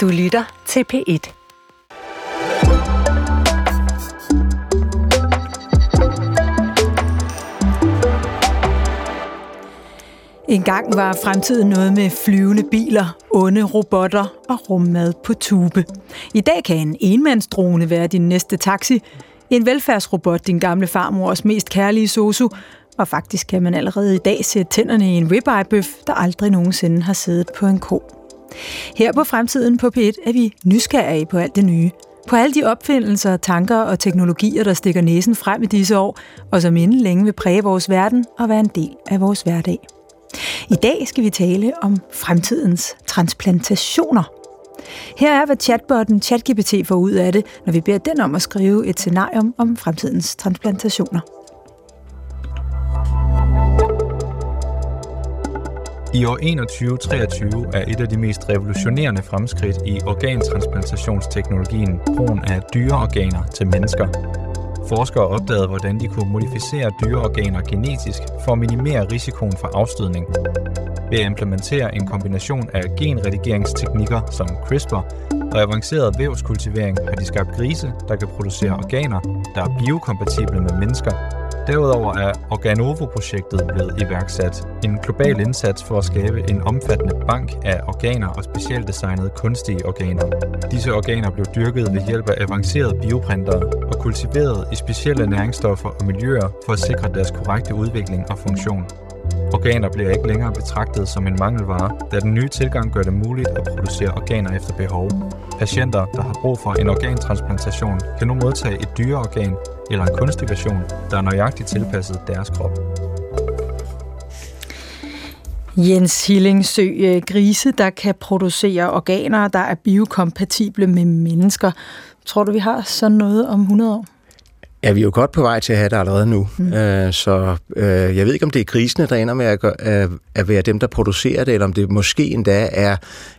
Du lytter til P1. En gang var fremtiden noget med flyvende biler, onde robotter og rummad på tube. I dag kan en enmandsdrone være din næste taxi, en velfærdsrobot din gamle farmors mest kærlige sosu, og faktisk kan man allerede i dag sætte tænderne i en ribeye-bøf, der aldrig nogensinde har siddet på en ko. Her på Fremtiden på P1 er vi nysgerrige på alt det nye. På alle de opfindelser, tanker og teknologier, der stikker næsen frem i disse år, og som inden længe vil præge vores verden og være en del af vores hverdag. I dag skal vi tale om fremtidens transplantationer. Her er, hvad chatbotten ChatGPT får ud af det, når vi beder den om at skrive et scenarium om fremtidens transplantationer. I år 2123 er et af de mest revolutionerende fremskridt i organtransplantationsteknologien brugen af dyreorganer til mennesker. Forskere opdagede, hvordan de kunne modificere dyreorganer genetisk for at minimere risikoen for afstødning. Ved at implementere en kombination af genredigeringsteknikker som CRISPR og avanceret vævskultivering har de skabt grise, der kan producere organer, der er biokompatible med mennesker. Derudover er Organovo-projektet blevet iværksat, en global indsats for at skabe en omfattende bank af organer og specielt designede kunstige organer. Disse organer blev dyrket ved hjælp af avancerede bioprintere og kultiveret i specielle næringsstoffer og miljøer for at sikre deres korrekte udvikling og funktion. Organer bliver ikke længere betragtet som en mangelvare, da den nye tilgang gør det muligt at producere organer efter behov. Patienter, der har brug for en organtransplantation, kan nu modtage et dyreorgan eller en kunstig version, der er nøjagtigt tilpasset deres krop. Jens Hillingsø, grise, der kan producere organer, der er biokompatible med mennesker. Tror du, vi har sådan noget om 100 år? Ja, vi er jo godt på vej til at have det allerede nu. Jeg ved ikke, om det er grisene, der ender med at være dem, der producerer det, eller om det måske endda er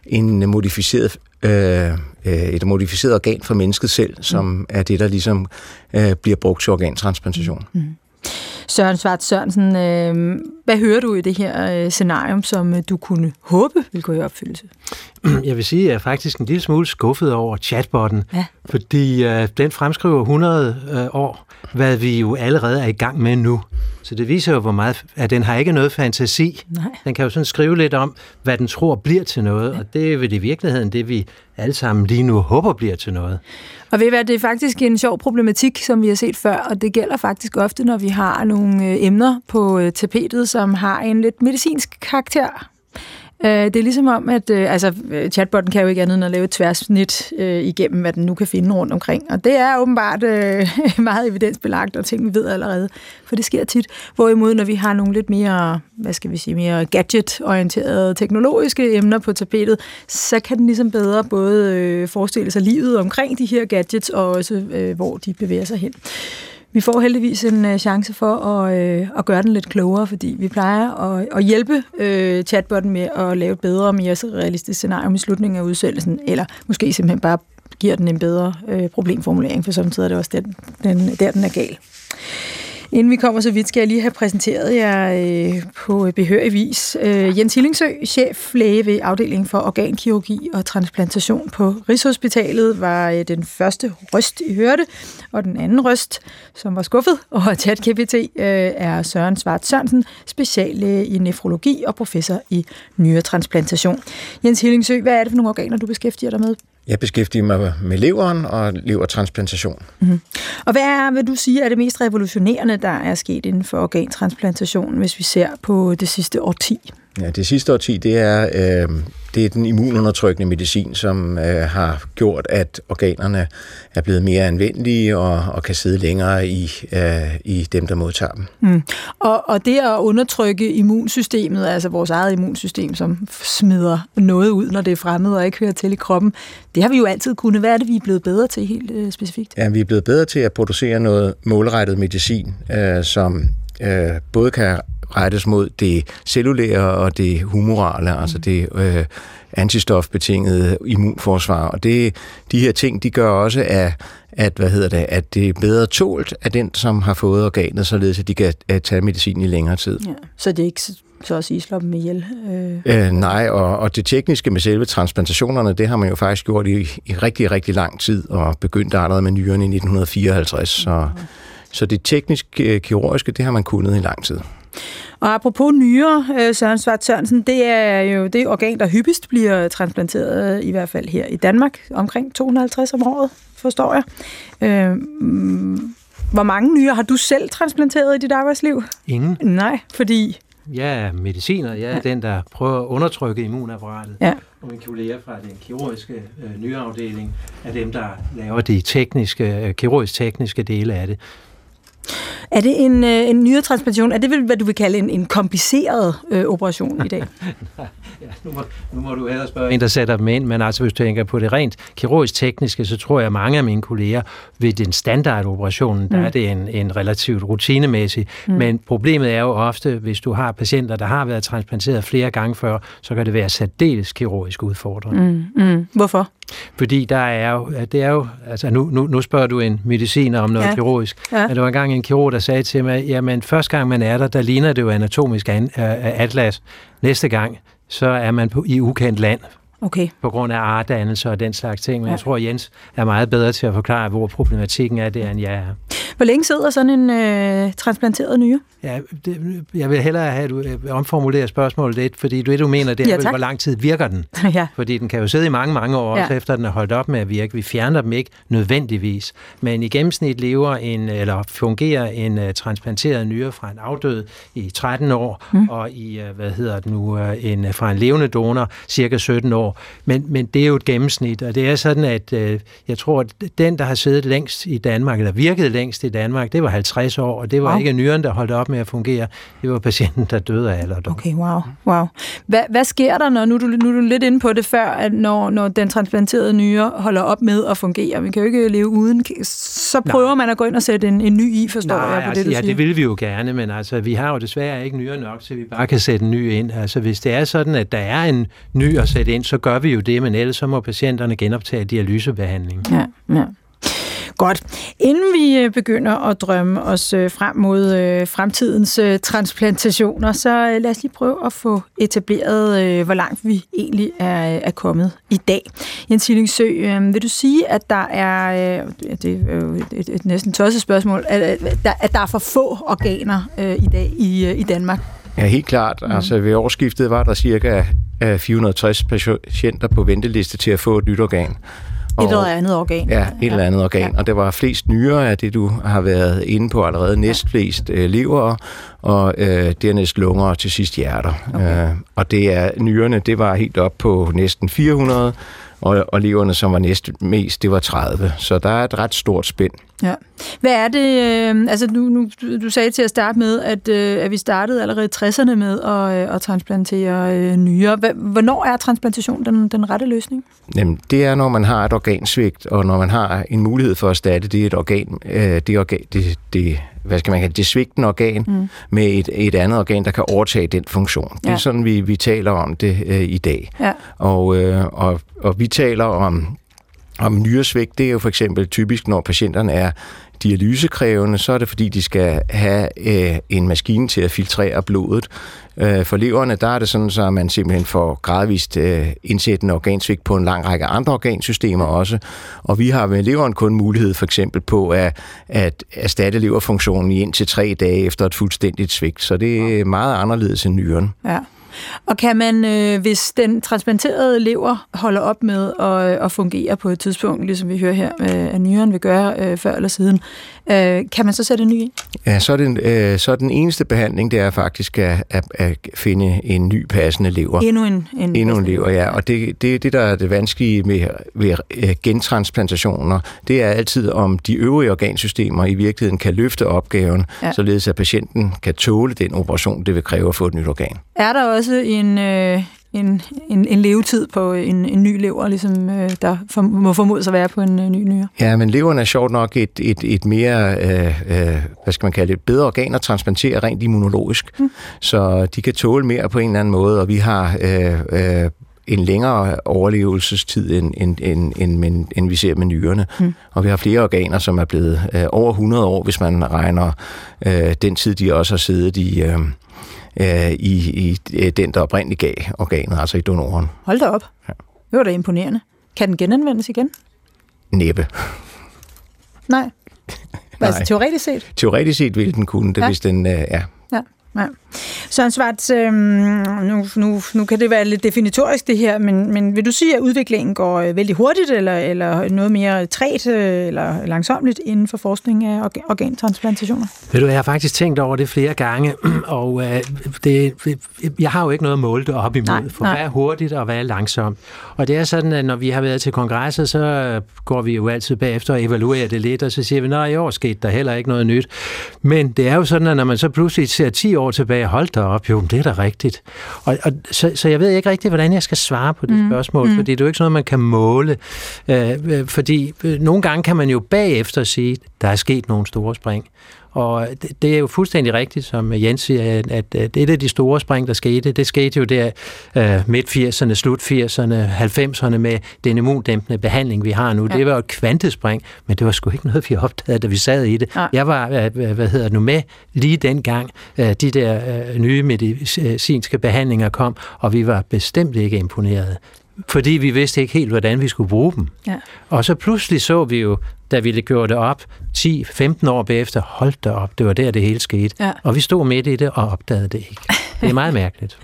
en modificeret et modificeret organ fra mennesket selv, som er det, der ligesom bliver brugt til organtransplantation. Søren Schwartz Sørensen, hvad hører du i det her scenarium, som du kunne håbe ville gå i opfyldelse? Jeg vil sige, at jeg er faktisk en lille smule skuffet over chatbotten, fordi den fremskriver 100 år, hvad vi jo allerede er i gang med nu. Så det viser jo, hvor meget, at den har ikke noget fantasi. Nej. Den kan jo sådan skrive lidt om, hvad den tror bliver til noget, og det er vel i virkeligheden det, vi alle sammen lige nu håber bliver til noget. Og ved I hvad, det er faktisk en sjov problematik, som vi har set før, og det gælder faktisk ofte, når vi har nogle emner på tapetet, som har en lidt medicinsk karakter. Det er ligesom om, at chatbotten kan jo ikke andet end at lave et tværsnit igennem, hvad den nu kan finde rundt omkring. Og det er åbenbart meget evidensbelagt, og ting vi ved allerede, for det sker tit. Hvorimod, når vi har nogle lidt mere, mere gadget-orienterede teknologiske emner på tapetet, så kan den ligesom bedre både forestille sig livet omkring de her gadgets, og også hvor de bevæger sig hen. Vi får heldigvis en chance for at gøre den lidt klogere, fordi vi plejer at hjælpe chatbotten med at lave et bedre og mere realistisk scenario i slutningen af udsendelsen, eller måske simpelthen bare giver den en bedre problemformulering, for samtidig er det også den er gal. Inden vi kommer så vidt, skal jeg lige have præsenteret jer på behørig vis. Jens Hillingsø, cheflæge ved Afdeling for Organkirurgi og Transplantation på Rigshospitalet, var den første røst, I hørte, og den anden røst, som var skuffet over ChatGPT, er Søren Schwartz Sørensen, speciallæge i nefrologi og professor i nyretransplantation. Jens Hillingsø, hvad er det for nogle organer, du beskæftiger dig med? Jeg beskæftiger mig med leveren og levertransplantation. Og hvad vil du sige er det mest revolutionerende, der er sket inden for organtransplantation, hvis vi ser på det sidste årti? Ja, det sidste årti, det er den immunundertrykkende medicin, som har gjort, at organerne er blevet mere anvendelige og kan sidde længere i dem, der modtager dem. Og det at undertrykke immunsystemet, altså vores eget immunsystem, som smider noget ud, når det er fremmed og ikke hører til i kroppen, det har vi jo altid kunnet. Hvad er det, vi er blevet bedre til helt specifikt? Ja, vi er blevet bedre til at producere noget målrettet medicin, som både kan rettes mod det cellulære og det humorale, altså det antistofbetingede immunforsvar. Og de her ting, de gør også, at det er bedre tålt af den, som har fået organet, således at de kan tage medicin i længere tid. Ja. Så det er ikke så at sige slå dem ihjel? Nej, og det tekniske med selve transplantationerne, det har man jo faktisk gjort i rigtig, rigtig lang tid, og begyndte allerede med nyrerne i 1954. Så det teknisk-kirurgiske, det har man kunnet i lang tid. Og apropos nyrer, Søren Schwartz Sørensen, det er jo det organ, der hyppigst bliver transplanteret, i hvert fald her i Danmark, omkring 250 om året, forstår jeg. Hvor mange nyrer har du selv transplanteret i dit arbejdsliv? Ingen. Nej, fordi... Jeg er mediciner, jeg er den, der prøver at undertrykke immunapparatet. Ja. Og mine kolleger fra den kirurgiske nyreafdeling er dem, der laver de kirurgisk-tekniske dele af det. Er det en nyretransplantation? Er det vel, hvad du vil kalde en kompliceret operation i dag? Ja, nu må du hellere spørge en, der sætter dem ind, men altså hvis du tænker på det rent kirurgisk-tekniske, så tror jeg, at mange af mine kolleger ved den standardoperationen, der er det en relativt rutinemæssig. Men problemet er jo ofte, hvis du har patienter, der har været transplanteret flere gange før, så kan det være særdeles kirurgisk udfordrende. Hvorfor? Fordi altså nu spørger du en mediciner om noget kirurgisk. Ja. Der var engang en kirurg, der sagde til mig, jamen første gang man er der ligner det jo anatomisk atlas. Næste gang, så er man i ukendt land. Okay. På grund af artdannelser og den slags ting. Men jeg tror, Jens er meget bedre til at forklare, hvor problematikken er der, end jeg er. Hvor længe sidder sådan en transplanteret nyre? Ja, jeg vil hellere have, at du omformulerer spørgsmålet lidt, fordi du mener, det er, hvor lang tid virker den? Ja. Fordi den kan jo sidde i mange, mange år, også efter den er holdt op med at virke. Vi fjerner dem ikke nødvendigvis. Men i gennemsnit fungerer en transplanteret nyre fra en afdød i 13 år, og i, fra en levende donor, cirka 17 år. Men det er jo et gennemsnit, og det er sådan, at jeg tror, at den, der har siddet længst i Danmark, eller virket længst i Danmark, det var 50 år, og det var ikke nyren, der holdt op med at fungere. Det var patienten, der døde af alderdom. Okay, wow. Hvad sker der, når nu er du lidt inde på det før, at når den transplanterede nyre holder op med at fungere? Vi kan jo ikke leve uden. Så prøver man at gå ind og sætte en ny i, det vil vi jo gerne, men altså, vi har jo desværre ikke nyre nok, så vi bare kan sætte en ny ind. Altså, hvis det er sådan, at der er en ny at sætte ind, så gør vi jo det, men ellers så må patienterne genoptage dialysebehandling. Ja. Godt. Inden vi begynder at drømme os frem mod fremtidens transplantationer, så lad os lige prøve at få etableret, hvor langt vi egentlig er kommet i dag. Jens Hillingsø, vil du sige, at der er, det er jo et næsten tosset spørgsmål, at der er for få organer i dag i Danmark? Ja, helt klart. Altså ved årsskiftet var der cirka 460 patienter på venteliste til at få et nyt organ. Et eller andet organ. Ja, et eller andet organ. Ja. Og der var flest nyrer af det, du har været inde på allerede. Næstflest lever, og dernæst lunger, og til sidst hjerter. Okay. Og det er nyrerne, det var helt op på næsten 400, og leverne, som var næstmest, det var 30. Så der er et ret stort spænd. Ja. Hvad er det, altså du sagde til at starte med, at vi startede allerede i 60'erne med at transplantere nyrer. Hvornår er transplantation den rette løsning? Jamen, det er, når man har et organsvigt, og når man har en mulighed for at erstatte det svigtende organ med et andet organ, der kan overtage den funktion. Det er sådan, vi taler om det i dag. Ja. Og vi taler om nyresvigt, det er jo for eksempel typisk, når patienterne er dialysekrævende, så er det fordi, de skal have en maskine til at filtrere blodet. For leverne, der er det sådan, så man simpelthen får gradvist indsættende organsvigt på en lang række andre organsystemer også. Og vi har med leveren kun mulighed for eksempel på at erstatte leverfunktionen i indtil 3 dage efter et fuldstændigt svigt. Så det er meget anderledes end nyren. Ja. Og kan man, hvis den transplanterede lever holder op med at fungere på et tidspunkt, ligesom vi hører her, at nyren vil gøre før eller siden, kan man så sætte en ny ind? Ja, så er den eneste behandling, det er faktisk at finde en ny passende lever. Endnu en lever, ja. Og det, der er det vanskelige ved gentransplantationer, det er altid, om de øvrige organsystemer i virkeligheden kan løfte opgaven, således at patienten kan tåle den operation, det vil kræve at få et nyt organ. Er der også en levetid på en ny lever, ligesom, der må formodes at være på en ny nyre? Ja, men leveren er sjovt nok et mere, bedre organ at transplantere rent immunologisk. Så de kan tåle mere på en eller anden måde, og vi har en længere overlevelsestid, end vi ser med nyrerne. Og vi har flere organer, som er blevet over 100 år, hvis man regner den tid, de også har siddet i i den, der oprindeligt gav organet, altså i donoren. Hold da op. Ja. Det var da imponerende. Kan den genanvendes igen? Næppe. Nej. Altså teoretisk set? Teoretisk set ville den kunne, det, ja. Hvis den er. Ja. Ja. Søren Schwartz, nu kan det være lidt definitorisk det her, men vil du sige, at udviklingen går vældig hurtigt, eller noget mere træt eller langsomt inden for forskning af organtransplantationer? Ved du, jeg har faktisk tænkt over det flere gange, og jeg har jo ikke noget at måle det op imod, for hvad er hurtigt og hvad er langsomt. Og det er sådan, at når vi har været til kongresser, så går vi jo altid bagefter og evaluerer det lidt, og så siger vi, nej, i år skete der heller ikke noget nyt. Men det er jo sådan, at når man så pludselig ser 10 år tilbage, holdt der op, jo, det er da rigtigt. Så jeg ved ikke rigtigt, hvordan jeg skal svare på det spørgsmål, fordi det er jo ikke sådan noget, man kan måle. Fordi nogle gange kan man jo bagefter sige, der er sket nogle store spring. Og det er jo fuldstændig rigtigt, som Jens siger, at et af de store spring, der skete, det skete jo der midt-80'erne, slut-80'erne, 90'erne med den immundæmpende behandling, vi har nu. Ja. Det var jo et kvantespring, men det var sgu ikke noget, vi opdagede, da vi sad i det. Ja. Jeg var, med lige dengang de der nye medicinske behandlinger kom, og vi var bestemt ikke imponerede, fordi vi vidste ikke helt, hvordan vi skulle bruge dem. Ja. Og så pludselig så vi jo, da vi gjorde det op 10-15 år bagefter, holdt det op. Det var der, det hele skete. Ja. Og vi stod midt i det og opdagede det ikke. Det er meget mærkeligt.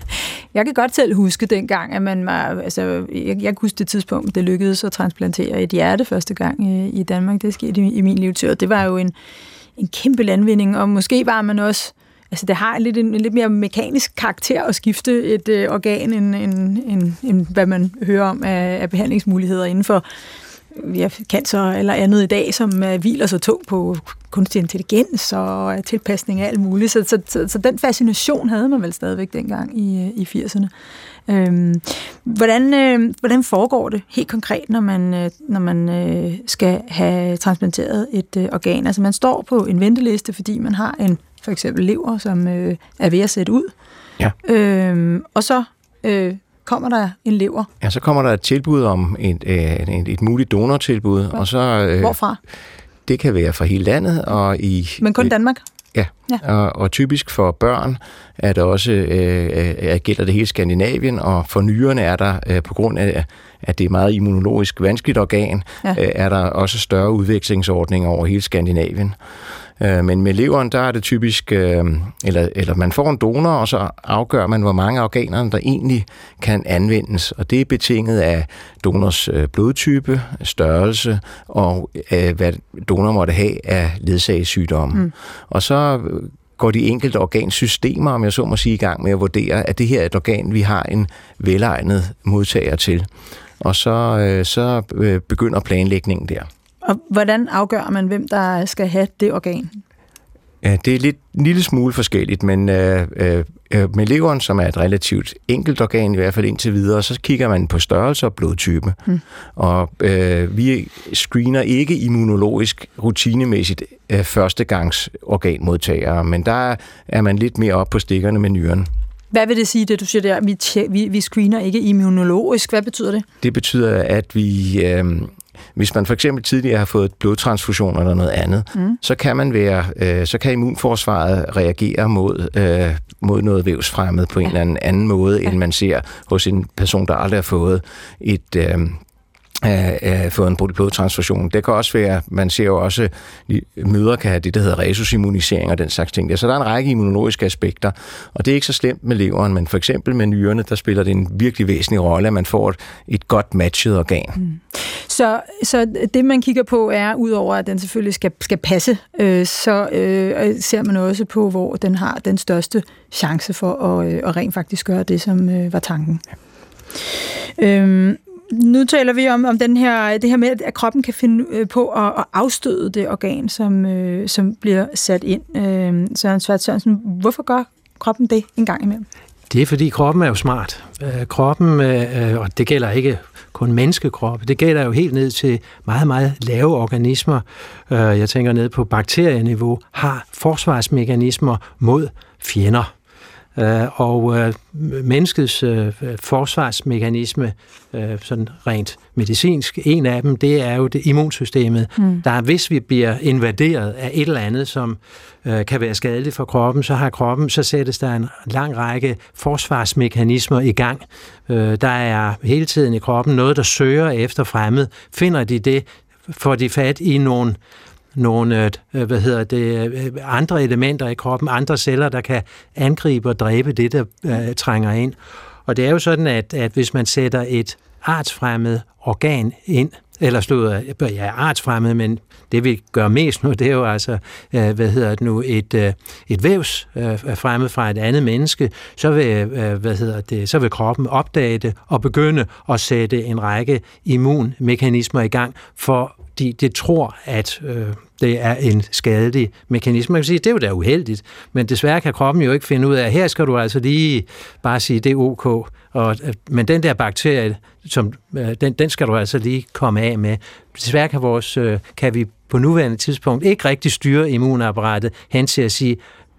Jeg kan godt selv huske dengang, at man var... Altså, jeg kan huske det tidspunkt, det lykkedes at transplantere et hjerte første gang i Danmark. Det skete i min levetid. Det var jo en kæmpe landvinding, og måske var man også... Altså, det har en lidt mere mekanisk karakter at skifte et organ, end hvad man hører om af behandlingsmuligheder inden for cancer eller andet i dag, som hviler så tungt på kunstig intelligens og tilpasning af alt muligt. Så den fascination havde man vel stadigvæk dengang i 80'erne. Hvordan foregår det helt konkret, når man skal have transplanteret et organ? Altså, man står på en venteliste, fordi man har for eksempel lever, som er ved at sætte ud. Ja. Og så kommer der en lever. Ja, så kommer der et tilbud om et muligt donortilbud. Ja. Og så, hvorfra? Det kan være fra hele landet. Men kun Danmark? Ja, ja. Og typisk for børn er der også, gælder det hele Skandinavien, og for nyrerne er der, på grund af, at det er meget immunologisk vanskeligt organ, ja. Er der også større udvekslingsordninger over hele Skandinavien. Men med leveren, der er det typisk, eller man får en donor, og så afgør man, hvor mange organer, der egentlig kan anvendes. Og det er betinget af donors blodtype, størrelse, og hvad donor måtte have af ledsagesygdomme. Mm. Og så går de enkelte organsystemer, om jeg så må sige, i gang med at vurdere, at det her er et organ, vi har en velegnet modtager til. Og så begynder planlægningen der. Og hvordan afgør man, hvem der skal have det organ? Det er lidt en lille smule forskelligt, men med leveren, som er et relativt enkelt organ, i hvert fald indtil videre, så kigger man på størrelse og blodtype. Mm. Og vi screener ikke immunologisk rutinemæssigt førstegangs organmodtagere, men der er man lidt mere oppe på stikkerne med nyren. Hvad vil det sige, det du siger der, vi screener ikke immunologisk? Hvad betyder det? Det betyder, at vi... Hvis man for eksempel tidligere har fået blodtransfusion eller noget andet, så kan man så kan immunforsvaret reagere mod noget vævsfremmed på en eller anden måde, end man ser hos en person, der aldrig har fået fået en blodtransfusion. Det kan også være, man ser jo også, mødre kan have det, der hedder resusimmunisering og den slags ting der. Så der er en række immunologiske aspekter, og det er ikke så slemt med leveren, men for eksempel med nyrerne, der spiller det en virkelig væsentlig rolle, at man får et godt matchet organ. Mm. Så det, man kigger på, er, udover at den selvfølgelig skal passe, ser man også på, hvor den har den største chance for at rent faktisk gøre det, som var tanken. Ja. Nu taler vi om det her med, at kroppen kan finde på at afstøde det organ, som bliver sat ind. Søren Schwartz Sørensen, hvorfor gør kroppen det en gang imellem? Det er, fordi kroppen er jo smart. Kroppen, og det gælder ikke kun menneskekroppe, det gælder jo helt ned til meget, meget lave organismer. Jeg tænker ned på bakterieniveau, har forsvarsmekanismer mod fjender. Og menneskets forsvarsmekanisme, sådan rent medicinsk, en af dem, det er jo det immunsystemet, der hvis vi bliver invaderet af et eller andet, som kan være skadeligt for kroppen, så sættes der en lang række forsvarsmekanismer i gang. Der er hele tiden i kroppen noget, der søger efter fremmed. Finder de det, får de fat i nogle andre elementer i kroppen, andre celler, der kan angribe og dræbe det, der trænger ind. Og det er jo sådan, at hvis man sætter et artsfremmed organ ind, artsfremmed, men det vi gør mest nu, det er jo altså, et vævs fremmed fra et andet menneske, så vil kroppen opdage det og begynde at sætte en række immunmekanismer i gang, fordi det tror, at det er en skadelig mekanisme. Man kan sige, det er jo da uheldigt, men desværre kan kroppen jo ikke finde ud af, her skal du altså lige bare sige, det er ok, men den der bakterie, den skal du altså lige komme af med. Desværre kan vi på nuværende tidspunkt ikke rigtig styre immunapparatet hen til at sige,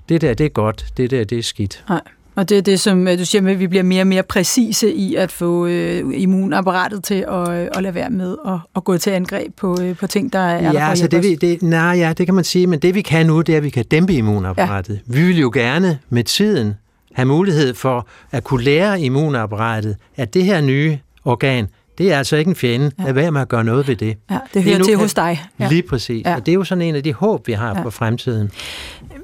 det der, det er godt, det der, det er skidt. Nej. Og det er det, som du siger med, at vi bliver mere og mere præcise i at få immunapparatet til at lade være med at gå til angreb på ting, der er der for at hjælpe os. Det kan man sige, men det vi kan nu, det er, at vi kan dæmpe immunapparatet. Ja. Vi vil jo gerne med tiden have mulighed for at kunne lære immunapparatet, at det her nye organ, det er altså ikke en fjende. Lad være med at gøre noget ved det. Ja, det hører til hos dig. Ja. Lige præcis. Ja. Og det er jo sådan en af de håb, vi har for fremtiden.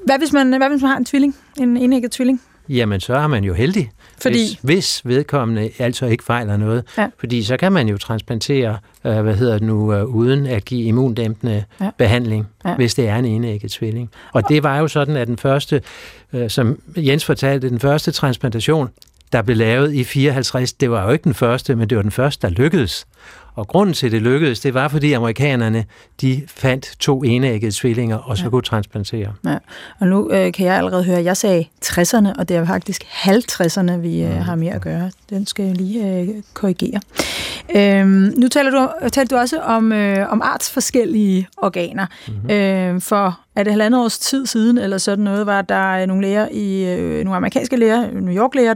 Hvad hvis man har en tvilling? En enægget tvilling? Jamen, så er man jo heldig, hvis vedkommende altså ikke fejler noget. Ja. Fordi så kan man jo transplantere, uden at give immundæmpende behandling, hvis det er en enægget tvilling. Og det var jo sådan, at den første, som Jens fortalte, den første transplantation, der blev lavet i 54, det var jo ikke den første, men det var den første, der lykkedes. Og grunden til, det lykkedes, det var, fordi amerikanerne, de fandt 2 enæggede tvillinger, og så kunne transplantere. Ja. Og nu kan jeg allerede høre, jeg sagde 60'erne, og det er faktisk 50'erne, vi har mere at gøre. Den skal jeg lige korrigere. Nu taler du også om artsforskellige organer. Mm-hmm. For er det 1,5 års tid siden, eller sådan noget, var der nogle læger nogle amerikanske læger, New York-læger,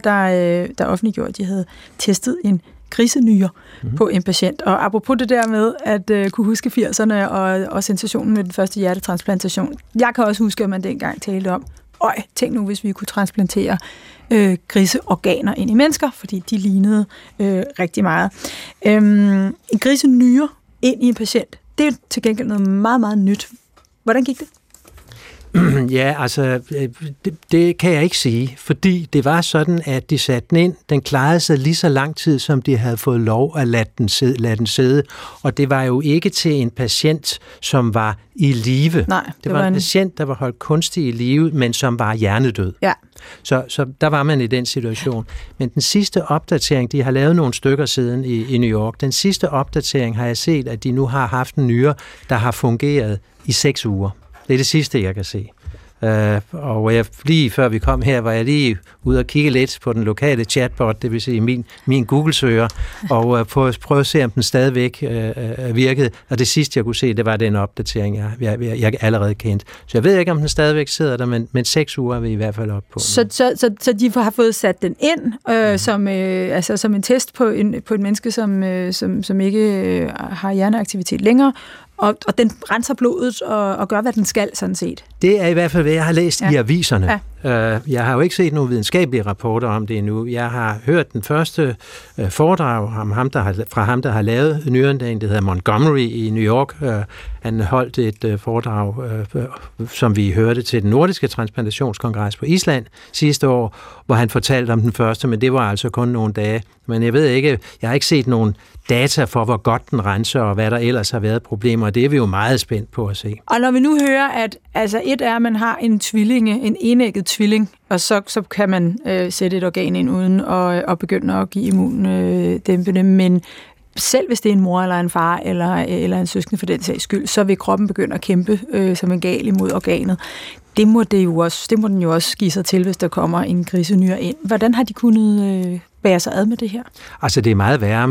der offentliggjorde, at de havde testet en grisenyre på en patient. Og apropos det der med at kunne huske 80'erne og sensationen med den første hjertetransplantation. Jeg kan også huske, at man dengang talte om, tænk nu, hvis vi kunne transplantere griseorganer ind i mennesker, fordi de lignede rigtig meget. En grisenyre ind i en patient, det er til gengæld noget meget, meget nyt. Hvordan gik det? Ja, altså, det kan jeg ikke sige, fordi det var sådan, at de satte den ind. Den klarede sig lige så lang tid, som de havde fået lov at lade den sidde. Og det var jo ikke til en patient, som var i live. Nej, det var en patient, der var holdt kunstigt i live, men som var hjernedød. Ja. Så der var man i den situation. Men den sidste opdatering, de har lavet nogle stykker siden i New York, den sidste opdatering har jeg set, at de nu har haft en nyre, der har fungeret i 6 uger. Det er det sidste, jeg kan se. Og lige før vi kom her, var jeg lige ude og kigge lidt på den lokale chatbot, det vil sige min Google-søger, og prøve at se, om den stadigvæk virkede. Og det sidste, jeg kunne se, det var den opdatering, jeg allerede kendte. Så jeg ved ikke, om den stadigvæk sidder der, men 6 uger er vi i hvert fald oppe på. Så de har fået sat den ind som en test på et menneske, som ikke har hjerneaktivitet længere, og den renser blodet og gør, hvad den skal, sådan set. Det er i hvert fald, hvad jeg har læst i aviserne. Ja. Jeg har jo ikke set nogen videnskabelige rapporter om det endnu. Jeg har hørt den første foredrag fra ham, der har lavet nyren, der hedder Montgomery i New York. Han holdt et foredrag, som vi hørte til den nordiske transplantationskongres på Island sidste år, hvor han fortalte om den første, men det var altså kun nogle dage. Men jeg har ikke set nogen data for, hvor godt den renser, og hvad der ellers har været problemer, og det er vi jo meget spændt på at se. Og når vi nu hører, at et er, at man har en enægget tvilling, og så kan man sætte et organ ind uden og begynde at give immundæmpende, men selv hvis det er en mor eller en far eller en søskende for den sags skyld, så vil kroppen begynde at kæmpe som en gal imod organet. Det må den jo også give sig til, hvis der kommer en grisenyre ind. Hvordan har de kunnet bære sig ad med det her? Altså, det er meget værre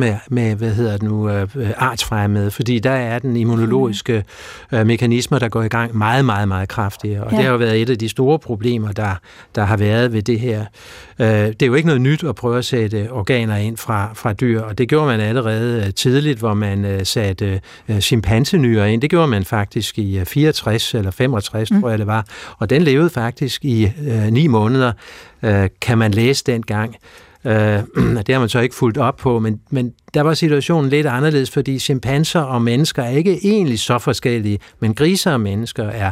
med artsfremmede, fordi der er den immunologiske mekanismer, der går i gang meget, meget, meget kraftigere. Og det har jo været et af de store problemer, der har været ved det her. Det er jo ikke noget nyt at prøve at sætte organer ind fra dyr, og det gjorde man allerede tidligt, hvor man satte chimpansenyrer ind. Det gjorde man faktisk i 64 eller 65, tror jeg det var. Og den levede faktisk i 9 måneder, kan man læse dengang. Det har man så ikke fulgt op på, men der var situationen lidt anderledes, fordi chimpanser og mennesker er ikke egentlig så forskellige, men griser og mennesker er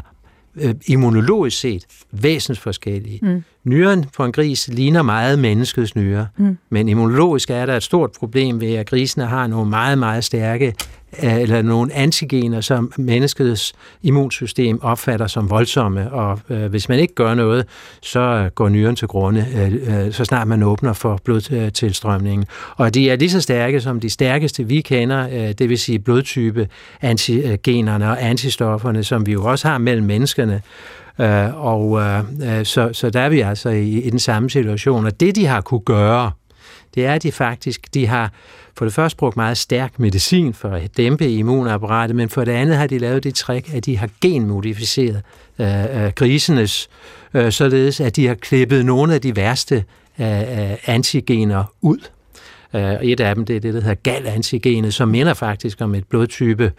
immunologisk set væsentligt forskellige. Nyren på en gris ligner meget menneskets nyrer, men immunologisk er der et stort problem ved, at grisene har nogle meget, meget stærke eller nogle antigener, som menneskets immunsystem opfatter som voldsomme, og hvis man ikke gør noget, så går nyren til grunde, så snart man åbner for blodtilstrømningen. Og de er lige så stærke som de stærkeste, vi kender, det vil sige blodtype, antigenerne og antistofferne, som vi jo også har mellem menneskerne. Så der er vi altså i den samme situation, og det de har kunne gøre, det er, at de har for det første brugt meget stærk medicin for at dæmpe immunapparatet, men for det andet har de lavet det trick, at de har genmodificeret grisenes, således at de har klippet nogle af de værste antigener ud. Og et af dem, det er det, der hedder GAL-antigenet, som minder faktisk om et blodtype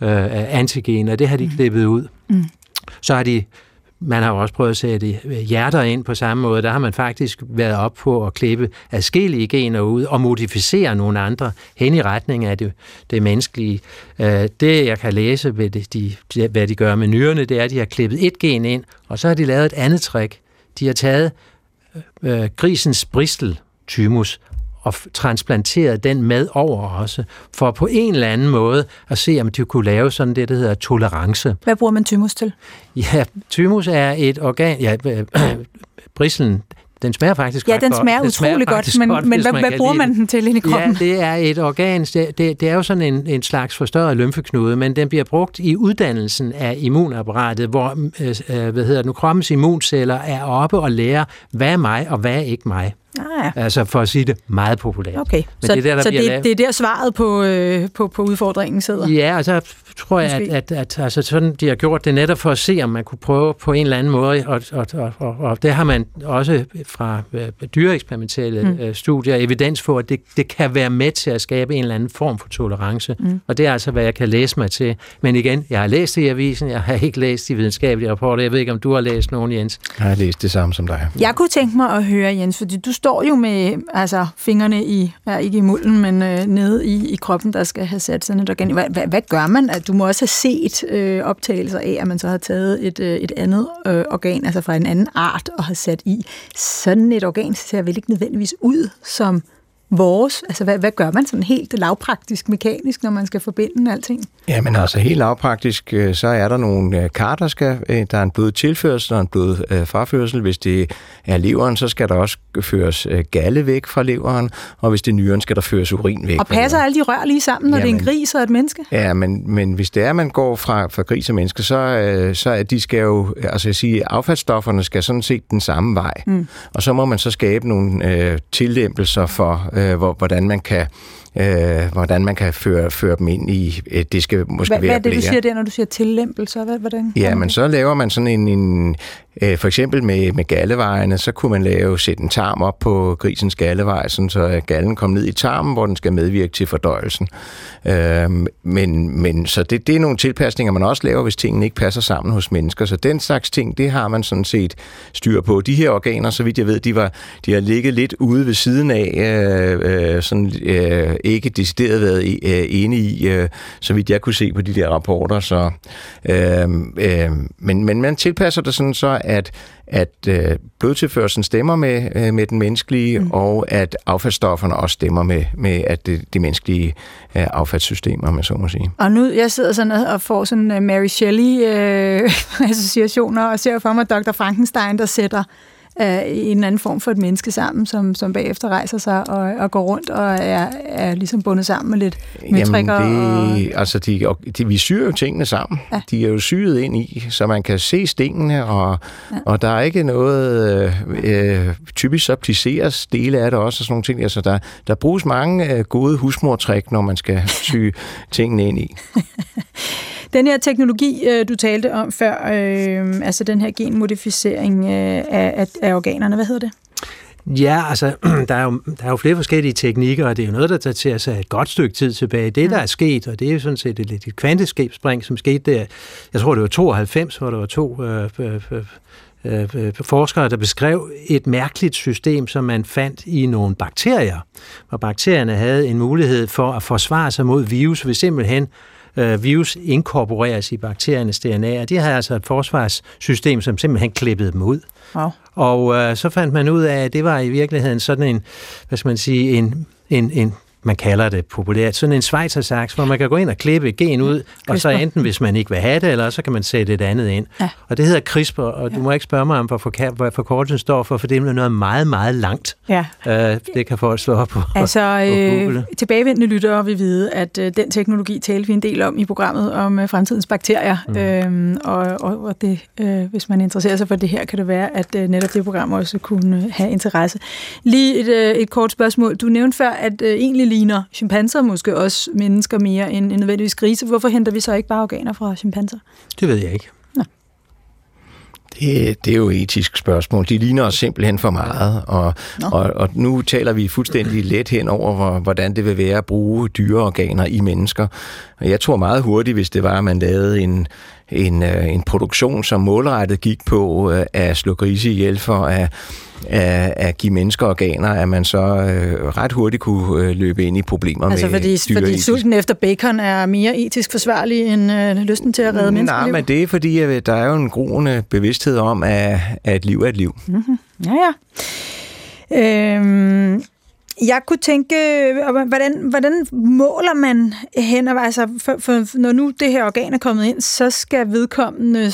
antigen, og det har de klippet ud. Så har de... Man har også prøvet at sætte hjerter ind på samme måde. Der har man faktisk været op på at klippe adskillige gener ud og modificere nogle andre hen i retning af det menneskelige. Det, jeg kan læse ved hvad de gør med nyrerne, det er, at de har klippet et gen ind, og så har de lavet et andet trick. De har taget grisens bristeltymus og transplanteret den med over også, for på en eller anden måde at se, om de kunne lave sådan det, der hedder tolerance. Hvad bruger man thymus til? Ja, thymus er et organ... Ja, bristlen, den smager faktisk godt. Ja, den smager utrolig godt, men hvad bruger man den til ind i kroppen? Ja, det er et organ. Det er jo sådan en slags forstørret lymfeknude, men den bliver brugt i uddannelsen af immunapparatet, hvor kroppens immunceller er oppe og lærer, hvad er mig og hvad er ikke mig. Altså for at sige det meget populært. Okay. Men det er der svaret på udfordringen sidder. Ja, og så tror jeg, at sådan de har gjort det netop for at se, om man kunne prøve på en eller anden måde, og det har man også fra dyreeksperimentelle studier evidens for, at det kan være med til at skabe en eller anden form for tolerance. Og det er altså, hvad jeg kan læse mig til. Men igen, jeg har læst det i avisen, jeg har ikke læst de videnskabelige rapporter. Jeg ved ikke, om du har læst nogen, Jens. Jeg har læst det samme som dig. Jeg kunne tænke mig at høre, Jens, fordi du står jo med fingrene i, ikke i mulden, men nede i kroppen, der skal have sat sådan et organ. Hvad gør man? Du må også have set optagelser af, at man så har taget et andet organ, altså fra en anden art, og har sat i. Sådan et organ ser vel ikke nødvendigvis ud som vores? Altså, hvad gør man sådan helt lavpraktisk, mekanisk, når man skal forbinde alting? Jamen altså, helt lavpraktisk, så er der nogle kar, der er en blodtilførsel og en blodfraførsel. Hvis det er leveren, så skal der også føres galle væk fra leveren, og hvis det er nyren, skal der føres urin væk. Og passer alle de rør lige sammen, når det er en gris og et menneske? Ja, men hvis det er, man går fra gris og menneske, så er de skal jo, altså jeg siger, affaldsstofferne skal sådan set den samme vej. Og så må man så skabe nogle tillempelser for hvordan man kan føre dem ind i... Det skal måske være... Hvad er det, du siger der, når du siger tillempelser? Hvordan? Ja, men så laver man sådan en for eksempel med gallevejene, så kunne man sætte en tarm op på grisens gallevej, så gallen kom ned i tarmen, hvor den skal medvirke til fordøjelsen. Så det er nogle tilpasninger, man også laver, hvis tingene ikke passer sammen hos mennesker. Så den slags ting, det har man sådan set styr på. De her organer, så vidt jeg ved, de har ligget lidt ude ved siden af, ikke decideret været inde i, så vidt jeg kunne se på de der rapporter. Så, men man tilpasser det sådan, så at blodtilførselen stemmer med den menneskelige, og at affaldsstofferne også stemmer med at de menneskelige affaldssystem, om jeg så må sige. Og nu, jeg sidder sådan og får sådan Mary Shelley-associationer, og ser for mig Dr. Frankenstein, der sætter i en anden form for et menneske sammen, som bagefter rejser sig og går rundt og er ligesom bundet sammen med lidt møtrikker. Altså, vi syr jo tingene sammen. Ja. De er jo syet ind i, så man kan se stingene, og der er ikke noget... typisk så pliceres dele af det også, og sådan nogle ting. Altså, der bruges mange gode husmortræk, når man skal sy tingene ind i. Den her teknologi, du talte om før, altså den her genmodificering af organerne, hvad hedder det? Ja, altså, der er jo flere forskellige teknikker, og det er jo noget, der daterer sig et godt stykke tid tilbage. Det, der er sket, og det er jo sådan set et kvanteskabsspring, som skete der. Jeg tror, det var 92, hvor der var to... forskere, der beskrev et mærkeligt system, som man fandt i nogle bakterier, hvor bakterierne havde en mulighed for at forsvare sig mod virus ved simpelthen virus inkorporeres i bakteriernes DNA, og de havde altså et forsvarssystem, som simpelthen klippede dem ud. Wow. Og så fandt man ud af, at det var i virkeligheden sådan en, hvad skal man sige, en man kalder det populært, sådan en schweizersaks, hvor man kan gå ind og klippe et gen ud, og så enten, hvis man ikke vil have det, eller så kan man sætte et andet ind. Ja. Og det hedder CRISPR, og du må ikke spørge mig om, hvad forkortelsen står for det er noget meget, meget langt. Ja. Det kan folk slå op på. Altså, tilbagevendende lyttere vil vide, at den teknologi talte vi en del om i programmet om fremtidens bakterier, og det, hvis man interesserer sig for det her, kan det være, at netop det program også kunne have interesse. Lige et kort spørgsmål. Du nævnte før, at egentlig ligner chimpanser måske også mennesker mere end nødvendigvis grise. Hvorfor henter vi så ikke bare organer fra chimpanser? Det ved jeg ikke. Det er jo et etisk spørgsmål. De ligner os simpelthen for meget, og nu taler vi fuldstændig let hen over, hvordan det vil være at bruge dyreorganer i mennesker. Og jeg tror meget hurtigt, hvis det var, at man lavede en produktion, som målrettet gik på at slå grise ihjel for at give mennesker organer, at man så ret hurtigt kunne løbe ind i problemer altså med dyreetisk. Altså fordi sulten efter bacon er mere etisk forsvarlig end lysten til at redde menneskeliv? Nej, men det er fordi, der er jo en groende bevidsthed om, at et liv er et liv. Mm-hmm. Ja. Jeg kunne tænke, hvordan måler man hen? Altså, for når nu det her organ er kommet ind, så skal vedkommende,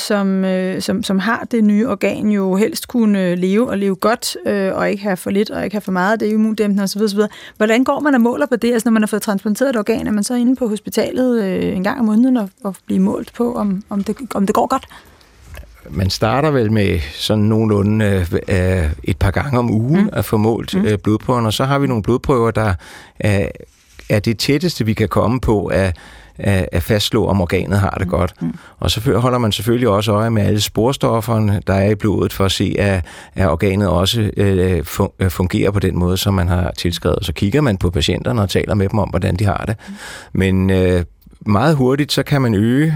som har det nye organ, jo helst kunne leve og leve godt, og ikke have for lidt og ikke have for meget. Det er immundæmpende osv. Hvordan går man og måler på det? Altså, når man har fået transplanteret et organ, er man så inde på hospitalet en gang om måneden og bliver målt på, om det går godt? Man starter vel med sådan nogenlunde et par gange om ugen at få målt blodprøverne, og så har vi nogle blodprøver, der er det tætteste, vi kan komme på at fastslå, om organet har det godt. Og så holder man selvfølgelig også øje med alle sporstofferne, der er i blodet, for at se, at organet også fungerer på den måde, som man har tilskrevet. Så kigger man på patienterne og taler med dem om, hvordan de har det. Men meget hurtigt, så kan man øge,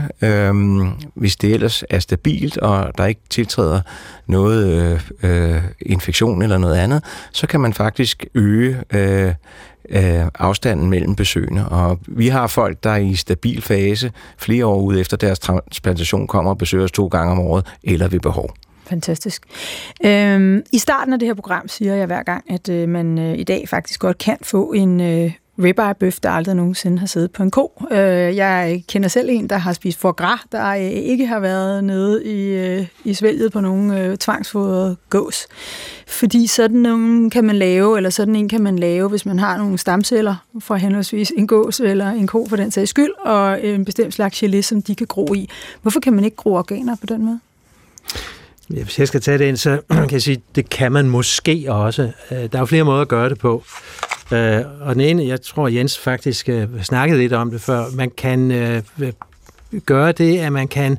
hvis det ellers er stabilt, og der ikke tiltræder noget infektion eller noget andet, så kan man faktisk øge afstanden mellem besøgende. Og vi har folk, der i stabil fase flere år ude efter deres transplantation kommer og besøger os 2 gange om året, eller ved behov. Fantastisk. I starten af det her program siger jeg hver gang, at man i dag faktisk godt kan få en... ribeye-bøf, der aldrig nogensinde har siddet på en ko. Jeg kender selv en, der har spist foie gras, der ikke har været nede i svælget på nogen tvangsfodret gås. Fordi sådan nogen kan man lave, eller sådan en kan man lave, hvis man har nogle stamceller fra henholdsvis en gås eller en ko for den sags skyld, og en bestemt slags gelé, som de kan gro i. Hvorfor kan man ikke gro organer på den måde? Hvis jeg skal tage det ind, så kan jeg sige, det kan man måske også. Der er flere måder at gøre det på. Og den ene, jeg tror Jens faktisk snakkede lidt om det før, man kan gøre det, at man kan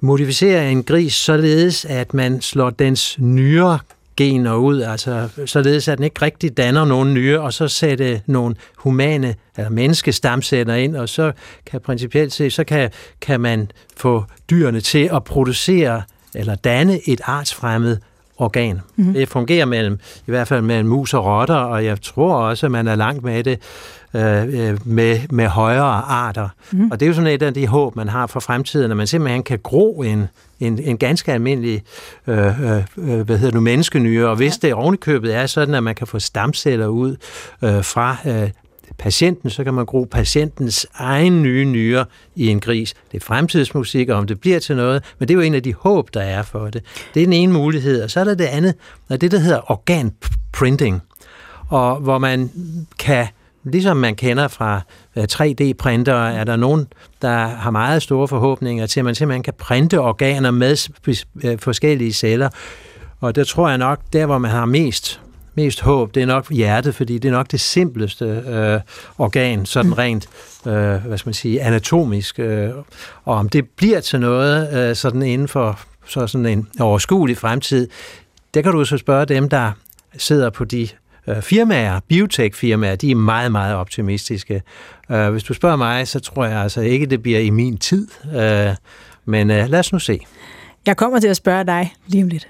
modificere en gris således, at man slår dens nyere gener ud, altså således, at den ikke rigtig danner nogen nye, og så sætte nogle humane eller menneskestamceller ind, og så kan principielt set, så kan man få dyrene til at producere eller danne et artsfremmed organ. Mm-hmm. Det fungerer i hvert fald mellem mus og rotter, og jeg tror også, at man er langt med det med højere arter. Mm-hmm. Og det er jo sådan et af de håb, man har for fremtiden, at man simpelthen kan gro en ganske almindelig menneskenyre, og hvis det ovenikøbet er sådan, at man kan få stamceller ud fra patienten, så kan man bruge patientens egen nye nyre i en gris. Det er fremtidsmusik, og om det bliver til noget, men det er jo en af de håb, der er for det. Det er den ene mulighed, og så er der det andet, og det der hedder organprinting, og hvor man kan, ligesom man kender fra 3D-printere, er der nogen, der har meget store forhåbninger til, at man simpelthen kan printe organer med forskellige celler. Og der tror jeg nok, der hvor man har mest håb, det er nok hjertet, fordi det er nok det simpleste organ, sådan rent, hvad skal man sige, anatomisk. Og om det bliver til noget sådan inden for så sådan en overskuelig fremtid, der kan du så spørge dem, der sidder på de firmaer, biotech-firmaer, de er meget, meget optimistiske. Hvis du spørger mig, så tror jeg altså ikke, det bliver i min tid. Men lad os nu se. Jeg kommer til at spørge dig lige om lidt.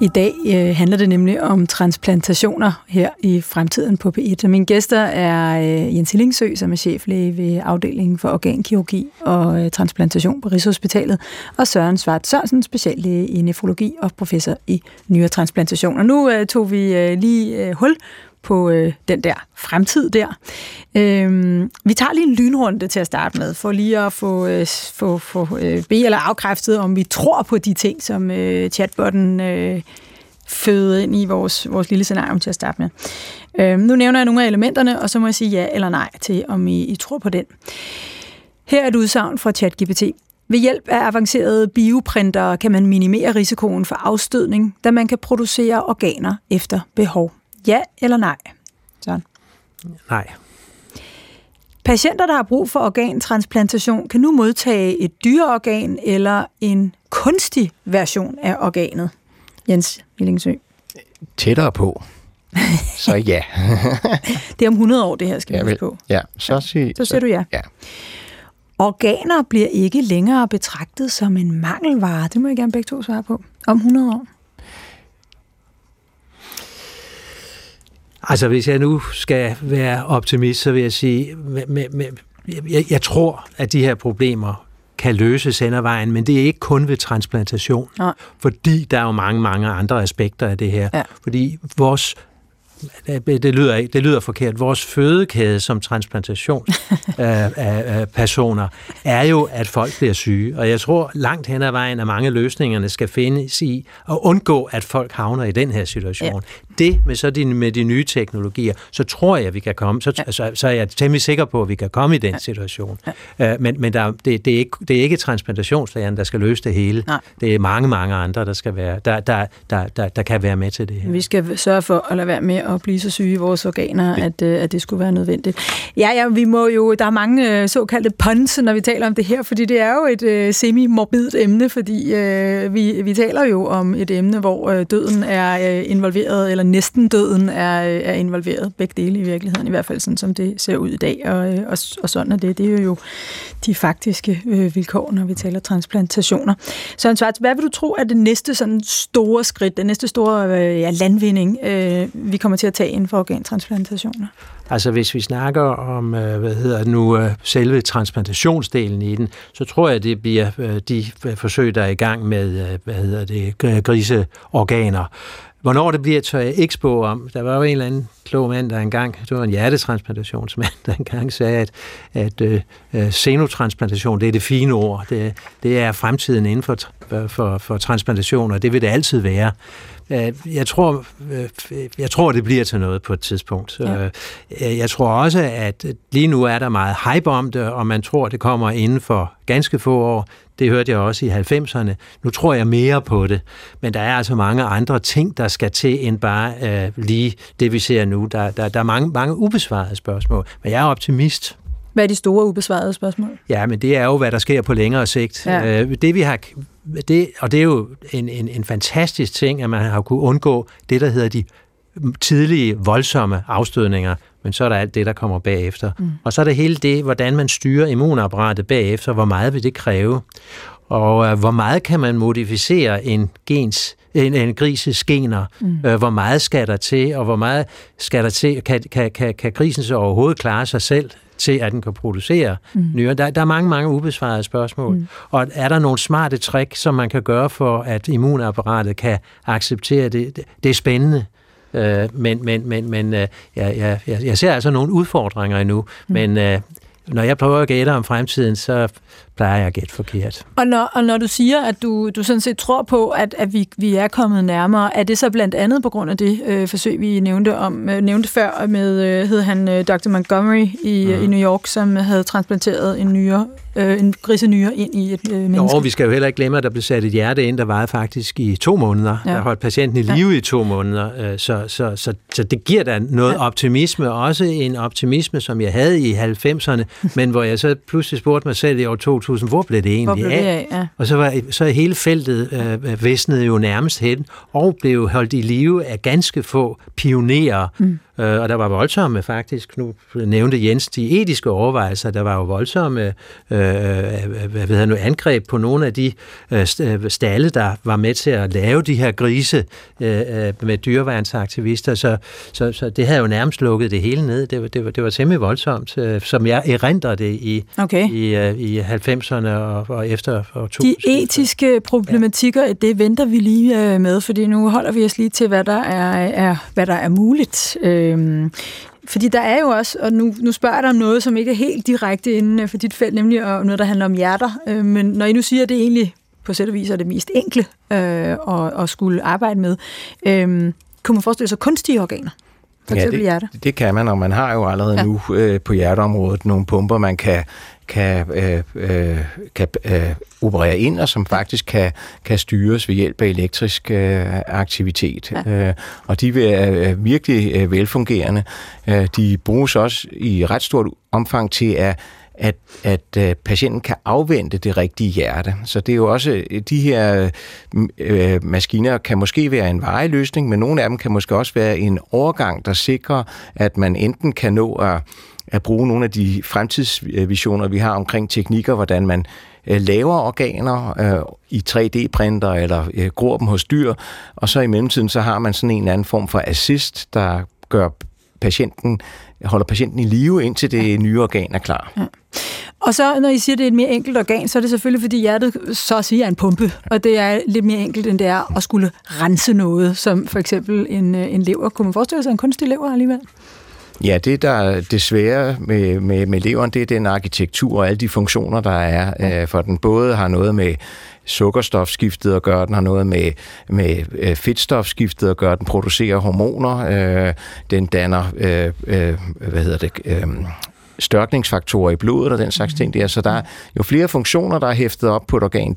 I dag handler det nemlig om transplantationer her i Fremtiden på P1. Og mine gæster er Jens Hillingsø, som er cheflæge ved Afdelingen for Organkirurgi og Transplantation på Rigshospitalet, og Søren Schwartz Sørensen, speciallæge i nefrologi og professor i nyretransplantation. Og nu tog vi lige hul på den der fremtid der. Vi tager lige en lynrunde til at starte med, for lige at få be- eller afkræftet, om vi tror på de ting, som chatbotten fødede ind i vores lille scenario til at starte med. Nu nævner jeg nogle af elementerne, og så må jeg sige ja eller nej til, om I tror på den. Her er et udsagn fra ChatGPT. Ved hjælp af avancerede bioprintere kan man minimere risikoen for afstødning, da man kan producere organer efter behov. Ja eller nej? Sådan. Nej. Patienter, der har brug for organtransplantation, kan nu modtage et dyreorgan eller en kunstig version af organet. Jens Hillingsø. Tættere på. Så ja. Det er om 100 år, det her skal vi på. Ja, så siger du ja. Ja. Organer bliver ikke længere betragtet som en mangelvare. Det må jeg gerne begge to svare på. Om 100 år. Altså, hvis jeg nu skal være optimist, så vil jeg sige, jeg tror, at de her problemer kan løses hen ad vejen, men det er ikke kun ved transplantation, nej, fordi der er jo mange, mange andre aspekter af det her. Ja. Fordi vores, det lyder forkert, vores fødekæde som transplantationspersoner er jo, at folk bliver syge, og jeg tror langt hen ad vejen, at mange løsningerne skal findes i at undgå, at folk havner i den her situation. Ja. Det med, så med de nye teknologier, så tror jeg, vi kan komme, så er jeg temmelig sikker på, at vi kan komme i den situation. Ja. Men det er ikke transplantationslægerne, der skal løse det hele. Nej. Det er mange, mange andre, der skal være, der kan være med til det her. Vi skal sørge for at lade være med at blive så syge i vores organer, at det skulle være nødvendigt. Ja, vi må jo, der er mange såkaldte puns, når vi taler om det her, fordi det er jo et semi-morbidt emne, fordi vi taler jo om et emne, hvor døden er involveret, eller næsten døden er involveret. Begge dele i virkeligheden, i hvert fald sådan, som det ser ud i dag, og sådan er det. Det er jo de faktiske vilkår, når vi taler transplantationer. Søren Schwartz, hvad vil du tro er det næste sådan store skridt, den næste store landvinding, vi kommer til at tage inden for organtransplantationer? Altså, hvis vi snakker om, selve transplantationsdelen i den, så tror jeg, det bliver de forsøg, der er i gang med, griseorganer. Hvornår det bliver, tør jeg ikke spå om. Der var jo en eller anden klog mand, der engang, det var en hjertetransplantationsmand, der engang sagde, at xenotransplantation, det er det fine ord. Det er fremtiden inden for transplantationer. Det vil det altid være. Jeg tror, det bliver til noget på et tidspunkt. Ja. Jeg tror også, at lige nu er der meget hype om det, og man tror, det kommer inden for ganske få år. Det hørte jeg også i 90'erne. Nu tror jeg mere på det. Men der er altså mange andre ting, der skal til, end bare lige det, vi ser nu. Der er mange ubesvarede spørgsmål, men jeg er optimist. Hvad er de store ubesvarede spørgsmål? Ja, men det er jo, hvad der sker på længere sigt. Ja. Og det er jo en fantastisk ting, at man har kunnet undgå det, der hedder de tidlige, voldsomme afstødninger, men så er der alt det, der kommer bagefter. Mm. Og så er det hele det, hvordan man styrer immunapparatet bagefter, hvor meget vil det kræve, og hvor meget kan man modificere en grises gener, hvor meget skal der til, og hvor meget skal der til, kan grisen så overhovedet klare sig selv, til at den kan producere nyere. Der er mange ubesvarede spørgsmål. Mm. Og er der nogle smarte trick, som man kan gøre for, at immunapparatet kan acceptere det? Det er spændende. Men jeg ser altså nogle udfordringer endnu, men når jeg prøver at gætte om fremtiden, så plejer jeg at gætte forkert. Og når du siger, at du sådan set tror på, at vi er kommet nærmere, er det så blandt andet på grund af det forsøg, vi nævnte før med, hed han Dr. Montgomery i New York, som havde transplanteret en grisenyre ind i et menneske? Jo, vi skal jo heller ikke glemme, at der blev sat et hjerte ind, der varede faktisk i 2 måneder. Ja. Der holdt patienten i live i 2 måneder. Så det giver da noget optimisme, også en optimisme, som jeg havde i 90'erne, men hvor jeg så pludselig spurgte mig selv i år 2000, hvor blev det egentlig af? Ja. Og så hele feltet visnede jo nærmest hen, og blev holdt i live af ganske få pionerer, og der var voldsomme faktisk, nu nævnte Jens de etiske overvejelser, der var jo voldsomme angreb på nogle af de stalle, der var med til at lave de her grise med dyreværnsaktivister, så det havde jo nærmest lukket det hele ned. Det var temmelig voldsomt, som jeg erindrer det i 90'erne og efter 2000. De etiske problematikker, det venter vi lige med, fordi nu holder vi os lige til, hvad der er muligt. Fordi der er jo også, og nu spørger jeg dig om noget, som ikke er helt direkte inden for dit felt, nemlig noget, der handler om hjerter. Men når I nu siger, at det egentlig på sæt og vis er det mest enkle at skulle arbejde med, kunne man forestille sig kunstige organer? Det kan man, og man har jo allerede nu på hjerteområdet nogle pumper, man kan operere ind, og som faktisk kan styres ved hjælp af elektrisk aktivitet. Ja. Og de er virkelig velfungerende. De bruges også i ret stort omfang til at patienten kan afvente det rigtige hjerte. Så det er jo også, de her maskiner kan måske være en varig løsning, men nogle af dem kan måske også være en overgang, der sikrer, at man enten kan nå at bruge nogle af de fremtidsvisioner, vi har omkring teknikker, hvordan man laver organer i 3D-printer eller gror dem hos dyr, og så i mellemtiden så har man sådan en eller anden form for assist, der holder patienten i live, indtil det nye organ er klar. Ja. Og så, når I siger, det er et mere enkelt organ, så er det selvfølgelig, fordi hjertet så at sige er en pumpe, og det er lidt mere enkelt, end det er at skulle rense noget, som for eksempel en lever. Kunne man forestille sig en kunstig lever alligevel? Ja, det der desværre med leveren, det er den arkitektur og alle de funktioner, der er, for den både har noget med sukkerstofskiftet at gøre, den har noget med fedtstofskiftet at gøre, den producerer hormoner, den danner, størkningsfaktorer i blodet og den slags ting der. Så der er jo flere funktioner, der er hæftet op på et organ,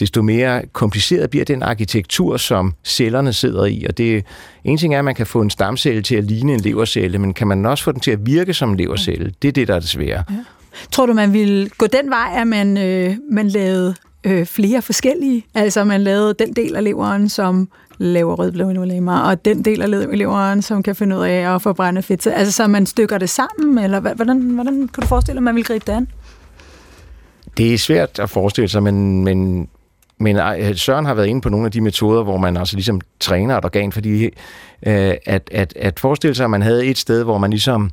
desto mere kompliceret bliver den arkitektur, som cellerne sidder i. Og det en ting er, at man kan få en stamcelle til at ligne en levercelle, men kan man også få den til at virke som en levercelle? Det er det, der er det svære. Ja. Tror du, man ville gå den vej, at man lavede flere forskellige? Altså, man lavede den del af leveren, som laver rødblodlegemer, og den del af leveren, som kan finde ud af at forbrænde fedt. Altså, så man stykker det sammen, eller hvordan kan du forestille dig, man vil gribe det an? Det er svært at forestille sig, men Søren har været inde på nogle af de metoder, hvor man altså ligesom træner et organ, fordi at forestille sig, at man havde et sted, hvor man ligesom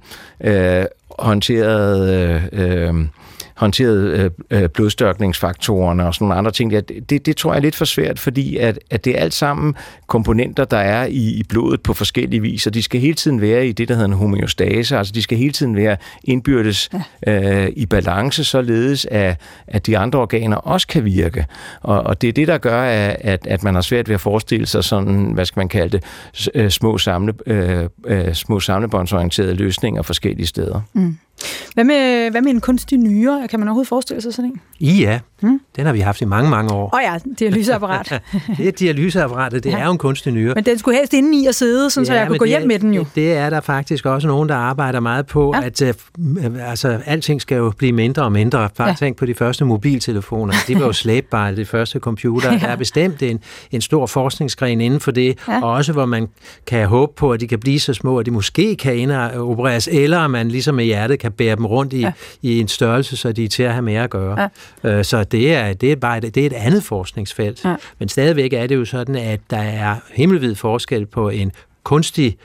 håndterede blodstørkningsfaktorerne og sådan nogle andre ting. Det tror jeg er lidt for svært, fordi at det er alt sammen komponenter, der er i blodet på forskellige vis, og de skal hele tiden være i det, der hedder en homeostase, altså de skal hele tiden være indbyrdes i balance, således at de andre organer også kan virke. Og det er det, der gør, at man har svært ved at forestille sig sådan, hvad skal man kalde det, små samlebåndsorienterede løsninger forskellige steder. Mm. Hvad med en kunstig nyre? Kan man overhovedet forestille sig sådan en? Ja, den har vi haft i mange, mange år. Ja, dialyseapparat. Det er dialyseapparatet, det er jo en kunstig nyre. Men den skulle helst inde i at sidde, sådan, så jeg kunne gå hjem med den jo. Det er der faktisk også nogen, der arbejder meget på, at altså, alting skal jo blive mindre og mindre. Bare tænk på de første mobiltelefoner. De var jo slæbbare, de første computer. Der er bestemt en stor forskningsgren inden for det, og også hvor man kan håbe på, at de kan blive så små, at de måske kan indopereres, eller man ligesom med hjertet kan bære dem rundt i en størrelse, så de er til at have mere at gøre. Så det er et andet forskningsfelt. Men stadigvæk er det jo sådan, at der er himmelvid forskel på en kunstig,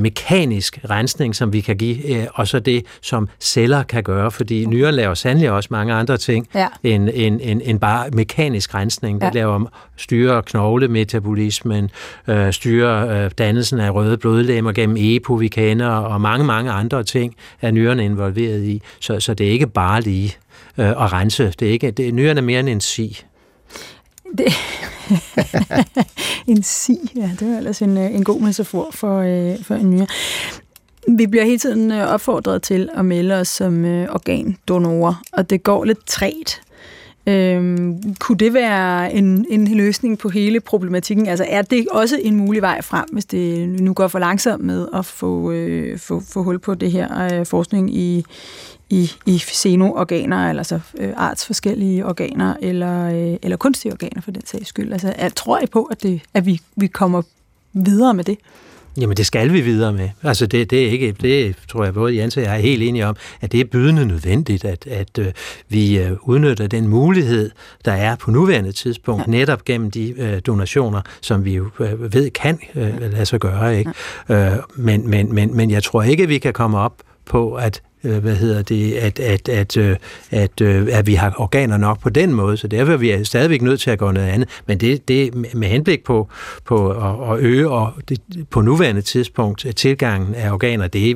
mekanisk rensning, som vi kan give, og så det, som celler kan gøre, fordi nyren laver sandelig også mange andre ting, ja, end bare mekanisk rensning. Ja. Det laver styrer knoglemetabolismen, styrer dannelsen af røde blodlegemer gennem EPO, vi kender, og mange, mange andre ting er nyrerne involveret i, så det er ikke bare lige at rense. Nyrerne er mere end en si. Det. En si, ja, det er ellers en god metafor for en nyre. Vi bliver hele tiden opfordret til at melde os som organdonorer, og det går lidt træt. Kunne det være en løsning på hele problematikken? Altså er det også en mulig vej frem, hvis det nu går for langsomt med at få hul på det her forskning i xeno-organer, eller så artsforskellige organer, eller kunstige organer for den sags skyld? Altså, tror I på, at vi kommer videre med det? Jamen, det skal vi videre med. Altså, det er ikke, det tror jeg både Jens og jeg er helt enige om, at det er bydende nødvendigt, at vi udnytter den mulighed, der er på nuværende tidspunkt, ja, netop gennem de donationer, som vi jo ved kan lade sig gøre, ikke? Ja. Men jeg tror ikke, at vi kan komme op på, at vi har organer nok på den måde, så derfor er vi stadigvæk nødt til at gøre noget andet. Men det med henblik på at øge og det, på nuværende tidspunkt tilgangen af organer, det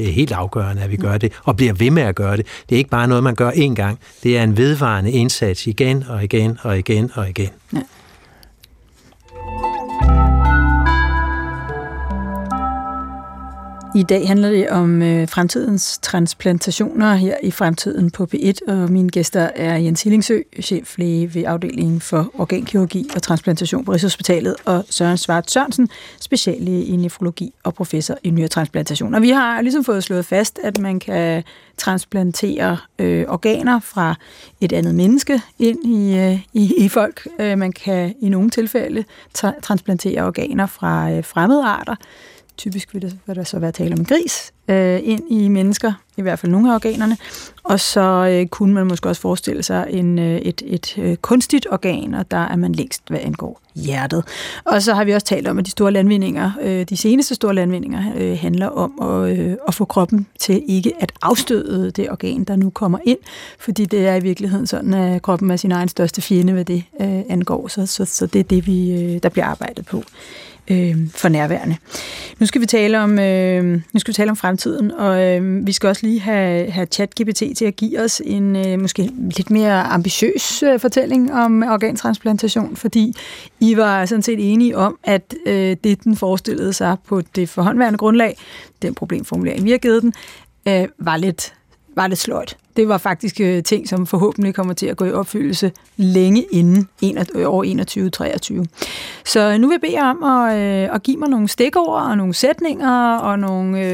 er helt afgørende, at vi gør det, og bliver ved med at gøre det. Det er ikke bare noget, man gør én gang. Det er en vedvarende indsats igen og igen og igen og igen. Ja. I dag handler det om fremtidens transplantationer her i Fremtiden på P1, og mine gæster er Jens Hillingsø, cheflæge ved Afdelingen for Organkirurgi og Transplantation på Rigshospitalet, og Søren Schwartz Sørensen, speciallæge i nefrologi og professor i nyretransplantation. Og vi har ligesom fået slået fast, at man kan transplantere organer fra et andet menneske ind i folk. Man kan i nogle tilfælde transplantere organer fra fremmede arter. Typisk vil der så være tale om en gris, ind i mennesker, i hvert fald nogle af organerne. Og så kunne man måske også forestille sig et kunstigt organ, og der er man længst, hvad angår hjertet. Og så har vi også talt om, at de store landvindinger, de seneste store landvindinger, handler om at få kroppen til ikke at afstøde det organ, der nu kommer ind, fordi det er i virkeligheden sådan, at kroppen er sin egen største fjende, hvad det angår. Så det er det, der bliver arbejdet på for nærværende. Nu skal vi tale om, fremtiden, og vi skal også lige have ChatGPT til at give os en måske lidt mere ambitiøs fortælling om organtransplantation, fordi I var sådan set enige om, at det, den forestillede sig på det forhåndværende grundlag, den problemformulering, vi har givet den, var lidt sløjt. Det var faktisk ting, som forhåbentlig kommer til at gå i opfyldelse længe inden år 2021-2023. Så nu vil jeg bede jer om at give mig nogle stikord og nogle sætninger og nogle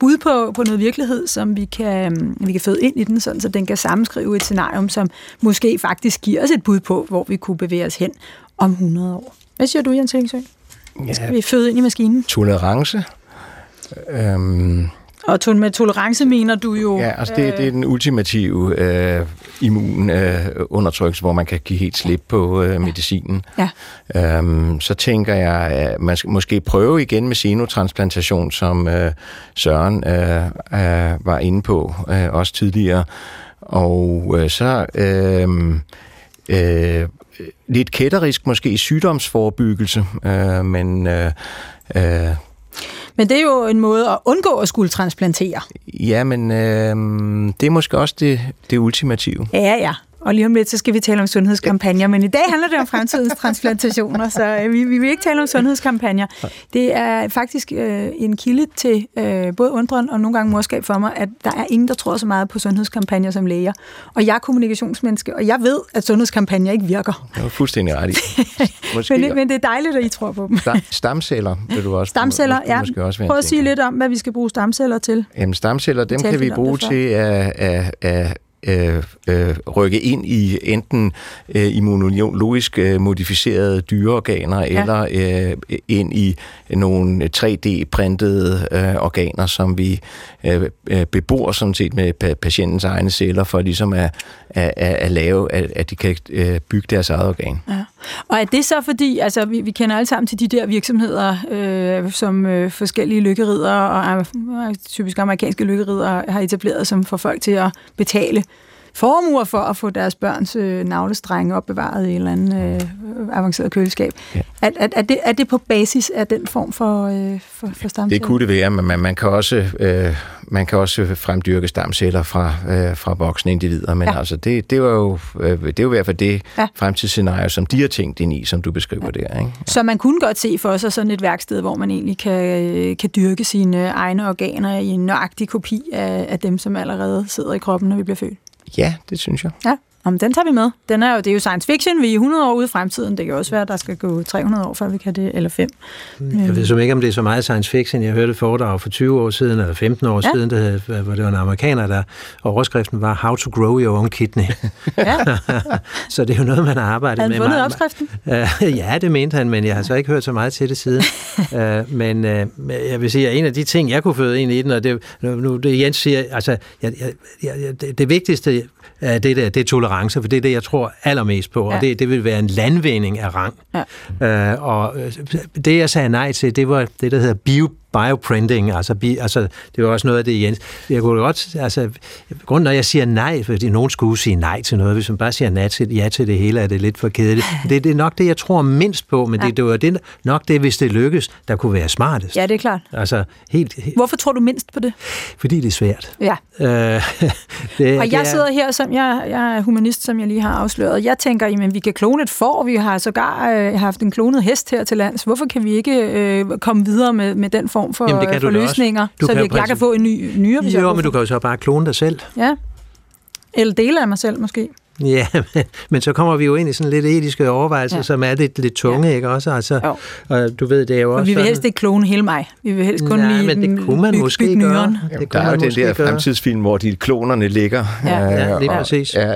bud på noget virkelighed, som vi kan føde ind i den, sådan, så den kan sammenskrive et scenarium, som måske faktisk giver os et bud på, hvor vi kunne bevæge os hen om 100 år. Hvad siger du, Jens Hillingsø? Ja, skal vi føde ind i maskinen? Tolerance. Og med tolerance mener du jo... Ja, altså det er den ultimative immunundertrykkelse, hvor man kan give helt slip på medicinen. Ja. Så tænker jeg, at man skal måske prøve igen med xenotransplantation, som Søren var inde på også tidligere. Og så... lidt kætterisk måske sygdomsforebyggelse, men det er jo en måde at undgå at skulle transplantere. Ja, men det er måske også det ultimative. Ja. Og lige om lidt, så skal vi tale om sundhedskampagner, men i dag handler det om fremtidens transplantationer, så vi vil ikke tale om sundhedskampagner. Det er faktisk en kilde til både undren og nogle gange morskab for mig, at der er ingen, der tror så meget på sundhedskampagner som læger. Og jeg er kommunikationsmenneske, og jeg ved, at sundhedskampagner ikke virker. Det var fuldstændig ret i. men det er dejligt, at I tror på dem. Stamceller vil du også. Stamceller, ja. Prøv at sige lidt om, hvad vi skal bruge stamceller til. Jamen, stamceller, dem kan vi bruge til at rykke ind i enten immunologisk modificerede dyreorganer, ja, eller ind i nogle 3D-printede organer, som vi bebor sådan set med patientens egne celler, for ligesom at lave, at de kan bygge deres eget organ. Ja. Og er det så fordi, altså vi kender alle sammen til de der virksomheder, som forskellige lykkeriddere og typisk amerikanske lykkeriddere har etableret, som får folk til at betale formuer for at få deres børns navlestrenge opbevaret i en eller anden avanceret køleskab. Ja. Er det på basis af den form for stamceller? Det kunne det være, men man kan også fremdyrke stamceller fra voksne individer, men ja, altså det var jo i hvert fald det, ja, fremtidsscenario, som de har tænkt ind i, som du beskriver, ja, der. Ikke? Ja. Så man kunne godt se for sig sådan et værksted, hvor man egentlig kan dyrke sine egne organer i en nøjagtig kopi af dem, som allerede sidder i kroppen, når vi bliver født. Ja, det synes jeg. Ja, om den tager vi med. Det er jo science fiction, vi er 100 år ude i fremtiden. Det kan også være, at der skal gå 300 år, før vi kan det, eller 5. Jeg ved som ikke, om det er så meget science fiction. Jeg hørte et foredrag for 20 år siden, eller 15 år ja, siden, hvor det var en amerikaner, der overskriften var How to grow your own kidney. Ja. Så det er jo noget, man har arbejdet med. Har han fundet opskriften? Ja, det mente han, men jeg har så ikke hørt så meget til det siden. Men jeg vil sige, at en af de ting, jeg kunne føde ind i den, og det Jens siger, altså, det vigtigste af det der, det er tolerance, for det er det, jeg tror allermest på, ja, og det vil være en landvinding af rang. Ja. Og det, jeg sagde nej til, det var det, der hedder bioprinting, altså det var også noget af det, Jens. Jeg kunne godt, altså, grunden når jeg siger nej, fordi nogen skulle sige nej til noget, hvis man bare siger nej til, ja til det hele, er det lidt for kedeligt. Det er nok det, jeg tror mindst på, men ja, det var det, nok det, hvis det lykkes, der kunne være smartest. Ja, det er klart. Altså, helt. Hvorfor tror du mindst på det? Fordi det er svært. Ja. Jeg sidder her, som jeg er humanist, som jeg lige har afsløret. Jeg tænker, jamen, vi kan klone et får, vi har sågar haft en klonet hest her til lands. Hvorfor kan vi ikke komme videre med den form for, jamen, for løsninger, så jeg kan få en nyere vision? Jo, men du kan jo så bare klone dig selv. Ja. Eller dele af mig selv, måske. Ja, men så kommer vi jo ind i sådan lidt etiske overvejelser, ja, som er lidt tunge, ja, ikke også? Altså, og du ved, det er jo også... Vi vil helst ikke klone hele mig. Vi vil helst kun lige... men det kunne man måske gøre. Jamen, der er jo den der fremtidsfilm, hvor de klonerne ligger. Ja, ja, lige præcis. Ja.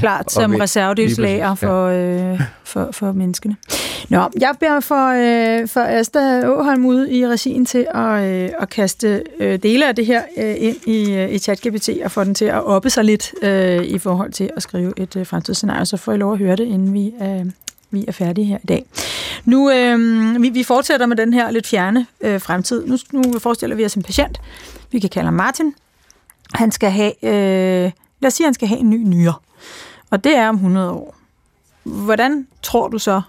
Klart, som reservedelslager for menneskene. Nå, jeg beder for Asta Aaholm ude i regien til at kaste dele af det her ind i ChatGPT og få den til at oppe sig lidt i forhold til at skrive et fremtidsscenario, så får I lov at høre det, inden vi er færdige her i dag. Nu, vi fortsætter med den her lidt fjerne fremtid. Nu forestiller vi os en patient. Vi kan kalde ham Martin. Han skal have, lad os sige, han skal have en ny nyre. Og det er om 100 år. Hvordan tror du så,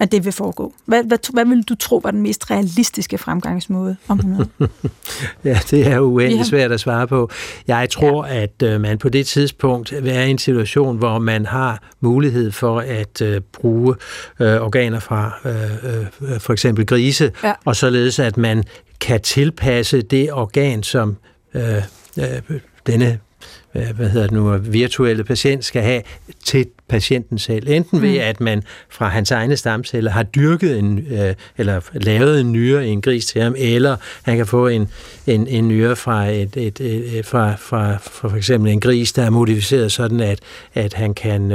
at det vil foregå? Hvad vil du tro var den mest realistiske fremgangsmåde om 100? Ja, det er uendelig svært at svare på. Jeg tror, at man på det tidspunkt vil være i en situation, hvor man har mulighed for at bruge organer fra for eksempel grise, ja, og således at man kan tilpasse det organ, som denne virtuelle patient skal have til patienten selv. Enten ved, at man fra hans egne stamceller har dyrket eller lavet en nyre i en gris til ham, eller han kan få en nyre fra for eksempel en gris, der er modificeret sådan, at han kan,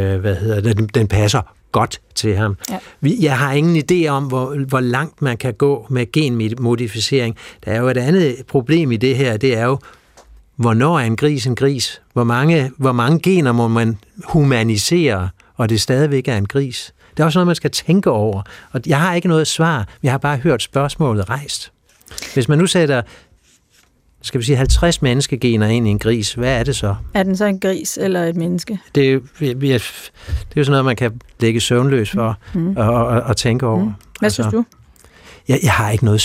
den passer godt til ham. Ja. Jeg har ingen idé om, hvor langt man kan gå med genmodificering. Der er jo et andet problem i det her, det er jo, hvornår er en gris en gris? Hvor mange gener må man humanisere, og det stadigvæk er en gris? Det er også noget, man skal tænke over. Og jeg har ikke noget svar. Jeg har bare hørt spørgsmålet rejst. Hvis man nu sætter, skal vi sige, 50 menneskegener ind i en gris, hvad er det så? Er den så en gris eller et menneske? Det er jo sådan noget, man kan ligge søvnløs for og tænke over. Hvad synes du? Jeg har ikke noget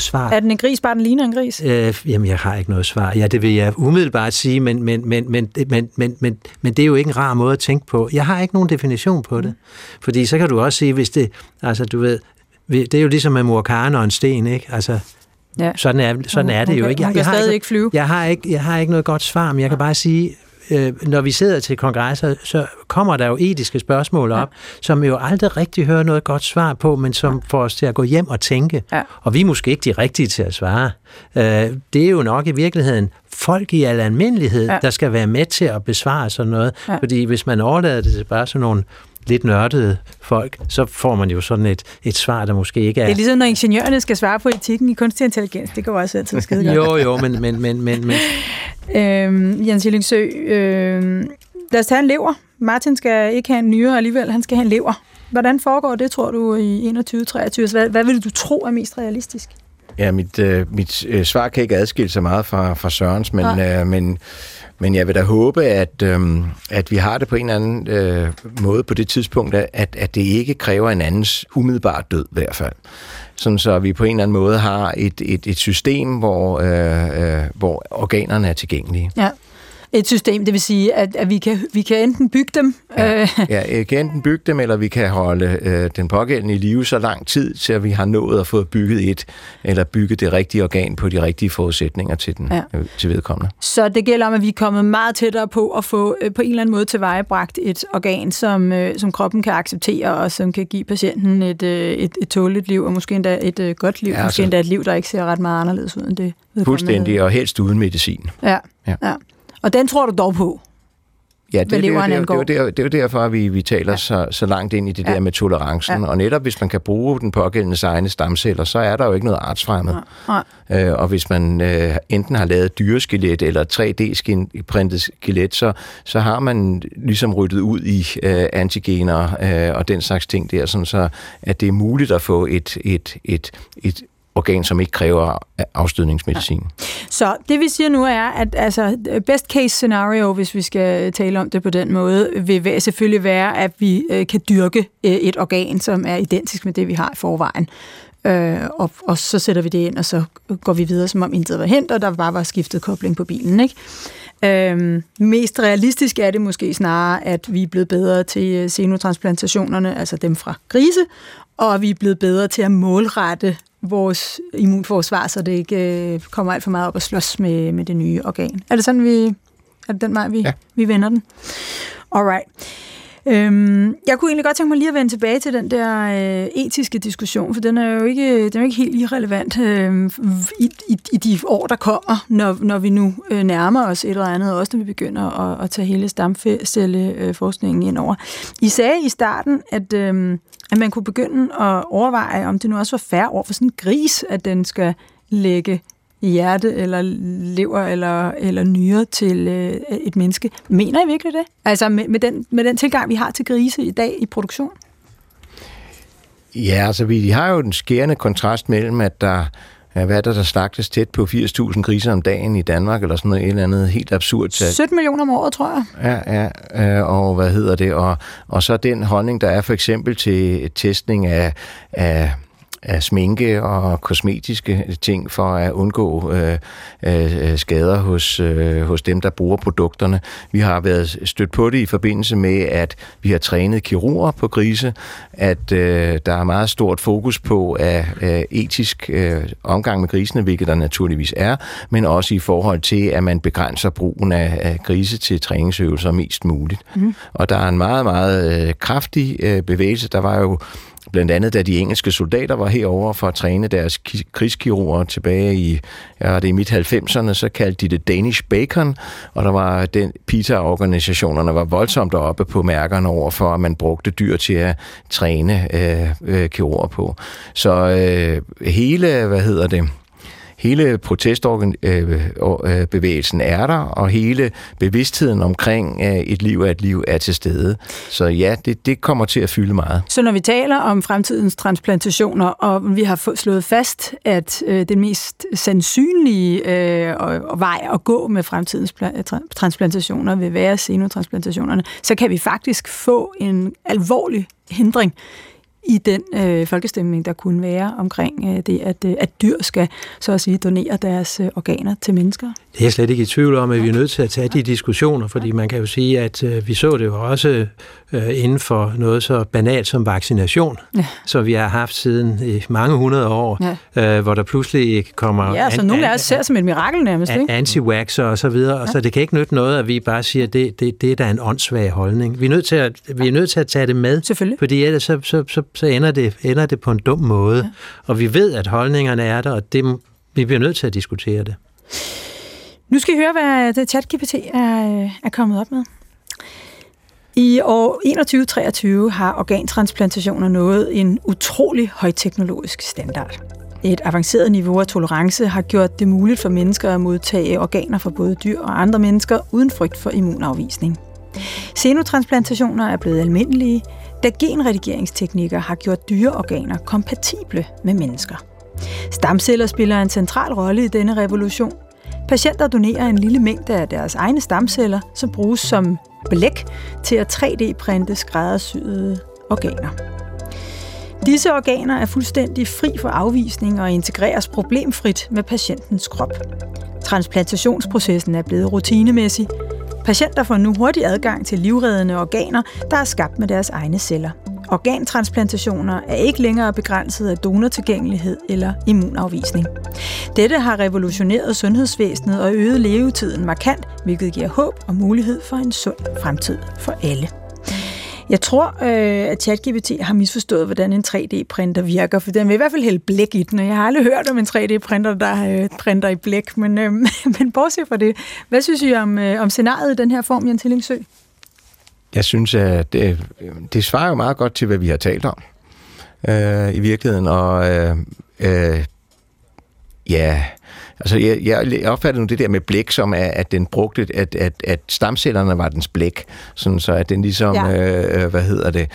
svar. Er den en gris, bare den ligner en gris? Jamen, jeg har ikke noget svar. Ja, det vil jeg umiddelbart sige, men det er jo ikke en rar måde at tænke på. Jeg har ikke nogen definition på det. Fordi så kan du også sige, hvis det... Altså, du ved... Det er jo ligesom med murkaren og en sten, ikke? Altså... Ja. Sådan er det jo ikke. Jeg kan stadig ikke flyve. Jeg har ikke noget godt svar, men jeg kan bare sige... når vi sidder til kongresser, så kommer der jo etiske spørgsmål op, som jo aldrig rigtig hører noget godt svar på, men som får os til at gå hjem og tænke. Ja. Og vi er måske ikke de rigtige til at svare. Det er jo nok i virkeligheden folk i al almindelighed, der skal være med til at besvare sådan noget. Ja. Fordi hvis man overlader det til bare sådan nogle lidt nørdede folk, så får man jo sådan et svar, der måske ikke er... Det er ligesom, når ingeniørerne skal svare på etikken i kunstig intelligens. Det går også altid skide godt. Jo, men... Jens Hillingsø, lad os tage en lever. Martin skal ikke have en nyere alligevel, han skal have en lever. Hvordan foregår det, tror du, i 2021-2023? Hvad vil du tro er mest realistisk? Ja, mit svar kan ikke adskille sig meget fra Sørens, men jeg vil da håbe, at vi har det på en eller anden måde på det tidspunkt, at det ikke kræver en andens umiddelbare død i hvert fald. Sådan så vi på en eller anden måde har et system, hvor organerne er tilgængelige. Ja. Et system, det vil sige, at vi kan enten bygge dem... vi kan enten bygge dem, eller vi kan holde den pågældende i live så lang tid, så vi har nået at få bygget eller bygget det rigtige organ på de rigtige forudsætninger til den til vedkommende. Så det gælder om, at vi er kommet meget tættere på at få på en eller anden måde tilvejebragt et organ, som kroppen kan acceptere, og som kan give patienten et tåleligt liv, og måske endda et godt liv, endda et liv, der ikke ser ret meget anderledes ud end det. Fuldstændig, og helst uden medicin. Ja. Og den tror du dog på? Ja, det er jo derfor, at vi taler så langt ind i det der med tolerancen. Ja. Og netop hvis man kan bruge den pågældendes egne stamceller, så er der jo ikke noget artsfremmed. Nej. Og hvis man enten har lavet dyreskelet eller 3D-printet skelet, så har man ligesom ryddet ud i antigener og den slags ting der, sådan så at det er muligt at få et organ, som ikke kræver afstødningsmedicin. Ja. Så det, vi siger nu, er, at altså, best case scenario, hvis vi skal tale om det på den måde, vil selvfølgelig være, at vi kan dyrke et organ, som er identisk med det, vi har i forvejen. Og så sætter vi det ind, og så går vi videre, som om intet var hent, og der bare var skiftet kobling på bilen, ikke? Mest realistisk er det måske snarere, at vi er blevet bedre til xenotransplantationerne, altså dem fra grise, og vi er blevet bedre til at målrette vores immunforsvar, så det ikke kommer alt for meget op og slås med det nye organ. Er det sådan, vi vender den? Alright. Jeg kunne egentlig godt tænke mig lige at vende tilbage til den der etiske diskussion, for den er jo ikke helt irrelevant i de år, der kommer, når vi nu nærmer os et eller andet, også når vi begynder at tage hele stamcelleforskningen ind over. I sagde i starten, at man kunne begynde at overveje, om det nu også var fair over for sådan en gris, at den skal lægge hjerte eller lever eller nyre til et menneske. Mener I virkelig det? Altså med den tilgang, vi har til grise i dag i produktion? Ja, altså vi har jo den skærende kontrast mellem, at der slagtes tæt på 80.000 griser om dagen i Danmark, eller sådan noget et eller andet helt absurd. 17 millioner om året, tror jeg. Ja, og og så den holdning, der er for eksempel til testning af sminke og kosmetiske ting for at undgå skader hos dem, der bruger produkterne. Vi har været stødt på det i forbindelse med, at vi har trænet kirurger på grise, at der er meget stort fokus på etisk omgang med grisene, hvilket der naturligvis er, men også i forhold til, at man begrænser brugen af grise til træningsøvelser mest muligt. Mm. Og der er en meget, meget kraftig bevægelse. Der var jo blandt andet, da de engelske soldater var herover for at træne deres krigskirurger tilbage i midt-90'erne, så kaldte de det Danish Bacon, og der var den PETA-organisationerne var voldsomt deroppe på mærkerne over for, at man brugte dyr til at træne kirurger på. Så hele protestbevægelsen er der, og hele bevidstheden omkring et liv af et liv er til stede. Så ja, det kommer til at fylde meget. Så når vi taler om fremtidens transplantationer, og vi har slået fast, at den mest sandsynlige vej at gå med fremtidens transplantationer vil være xenotransplantationerne, så kan vi faktisk få en alvorlig hindring i den folkestemning, der kunne være omkring det, at dyr skal så at sige donere deres organer til mennesker? Det er jeg slet ikke i tvivl om, at vi er nødt til at tage de diskussioner, fordi man kan jo sige, at vi så det jo også inden for noget så banalt som vaccination, ja. Så vi har haft siden i mange hundrede år, ja. Hvor der pludselig kommer... Ja, så nogle af os ser som et mirakel nærmest, ikke? Anti-vaxxer og så videre, ja. Og så det kan ikke nytte noget, at vi bare siger, at det er da en åndssvag holdning. Vi er nødt til at tage det med, fordi ellers så ender det på en dum måde. Ja. Og vi ved, at holdningerne er der, og vi bliver nødt til at diskutere det. Nu skal I høre, hvad det ChatGPT er kommet op med. I år 2021-2023 har organtransplantationer nået en utrolig højteknologisk standard. Et avanceret niveau af tolerance har gjort det muligt for mennesker at modtage organer fra både dyr og andre mennesker uden frygt for immunafvisning. Xenotransplantationer er blevet almindelige, da genredigeringsteknikker har gjort dyreorganer kompatible med mennesker. Stamceller spiller en central rolle i denne revolution. Patienter donerer en lille mængde af deres egne stamceller, som bruges som blæk til at 3D-printe skræddersyede organer. Disse organer er fuldstændig fri for afvisning og integreres problemfrit med patientens krop. Transplantationsprocessen er blevet rutinemæssig. Patienter får nu hurtig adgang til livreddende organer, der er skabt med deres egne celler. Organtransplantationer er ikke længere begrænset af donortilgængelighed eller immunafvisning. Dette har revolutioneret sundhedsvæsenet og øget levetiden markant, hvilket giver håb og mulighed for en sund fremtid for alle. Jeg tror, at ChatGPT har misforstået, hvordan en 3D-printer virker, for den vil i hvert fald hælde blæk i den, og jeg har aldrig hørt om en 3D-printer, der printer i blæk, men bortset fra det. Hvad synes I om scenariet i den her form, Jens Hillingsø? Jeg synes, at det svarer jo meget godt til, hvad vi har talt om i virkeligheden, og ja... Altså, jeg opfattede nu det der med blæk, som at den brugte, at stamcellerne var dens blæk, sådan så at den ligesom, ja.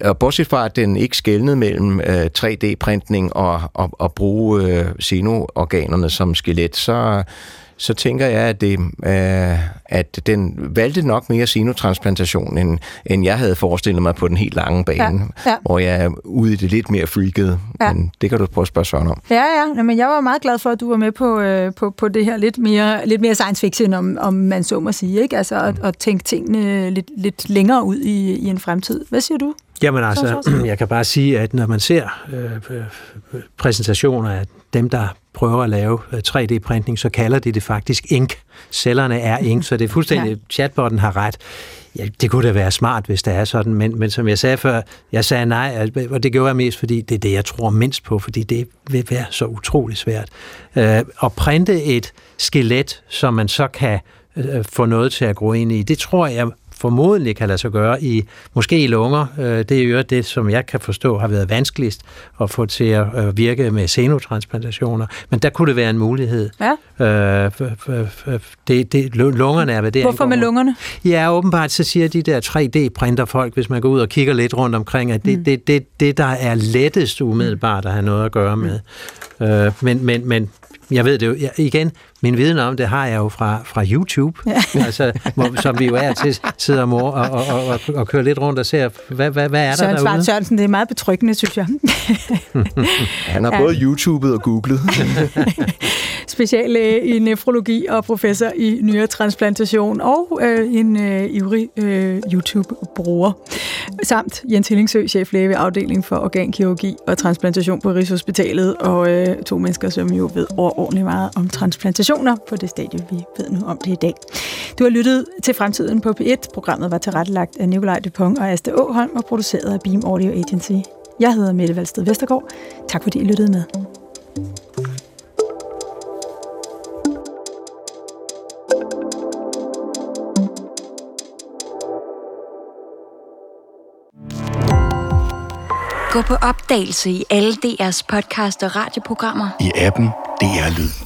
Og bortset fra, at den ikke skelnede mellem 3D-printning og bruge xenoorganerne som skelet, så tænker jeg, at at den valgte nok mere xenotransplantation, end jeg havde forestillet mig på den helt lange bane, ja. Hvor jeg er ude i det lidt mere freakede, ja. Men det kan du prøve at spørge Søren om. Ja, men jeg var meget glad for, at du var med på det her lidt mere science fiction, om man så må sige, ikke? Altså at tænke tingene lidt længere ud i en fremtid. Hvad siger du? Jamen altså, jeg kan bare sige, at når man ser præsentationer af dem, der prøver at lave 3D-printning, så kalder det faktisk ink. Cellerne er ink, så det er fuldstændig... Ja. Chatbotten har ret. Ja, det kunne da være smart, hvis det er sådan, men som jeg sagde før, jeg sagde nej, og det gjorde jeg mest, fordi det er det, jeg tror mindst på, fordi det vil være så utrolig svært. At printe et skelet, som man så kan få noget til at gro ind i, det tror jeg formodentlig kan lade sig gøre måske i lunger. Det er jo det, som jeg kan forstå, har været vanskeligst at få til at virke med xenotransplantationer. Men der kunne det være en mulighed. Ja. Lungerne er, hvad det er. Hvorfor med lungerne? Ja, åbenbart så siger de der 3D-printerfolk, hvis man går ud og kigger lidt rundt omkring, at det der er lettest umiddelbart at have noget at gøre med. Men jeg ved det jo, igen, min viden om det har jeg jo fra YouTube, ja. Altså, som vi jo er til sidder mor og kører lidt rundt og ser, hvad er der Søren Schwartz Sørensen, det er meget betryggende, synes jeg. Han har både YouTubet og googlet. Speciallæge i nefrologi og professor i nyretransplantation og en ivrig YouTube-bruger. Samt Jens Hillingsø, cheflæge ved Afdelingen for Organkirurgi og Transplantation på Rigshospitalet, og to mennesker, som jo ved overordentligt meget om transplantationer på det stadie, vi ved nu om det i dag. Du har lyttet til Fremtiden på P1. Programmet var tilrettelagt af Nicolai Dupont og Asta Aaholm og produceret af Beam Audio Agency. Jeg hedder Mette Valsted-Vestergaard. Tak fordi I lyttede med. Gå på opdagelse i alle DR's podcast og radioprogrammer. I appen DR Lyd.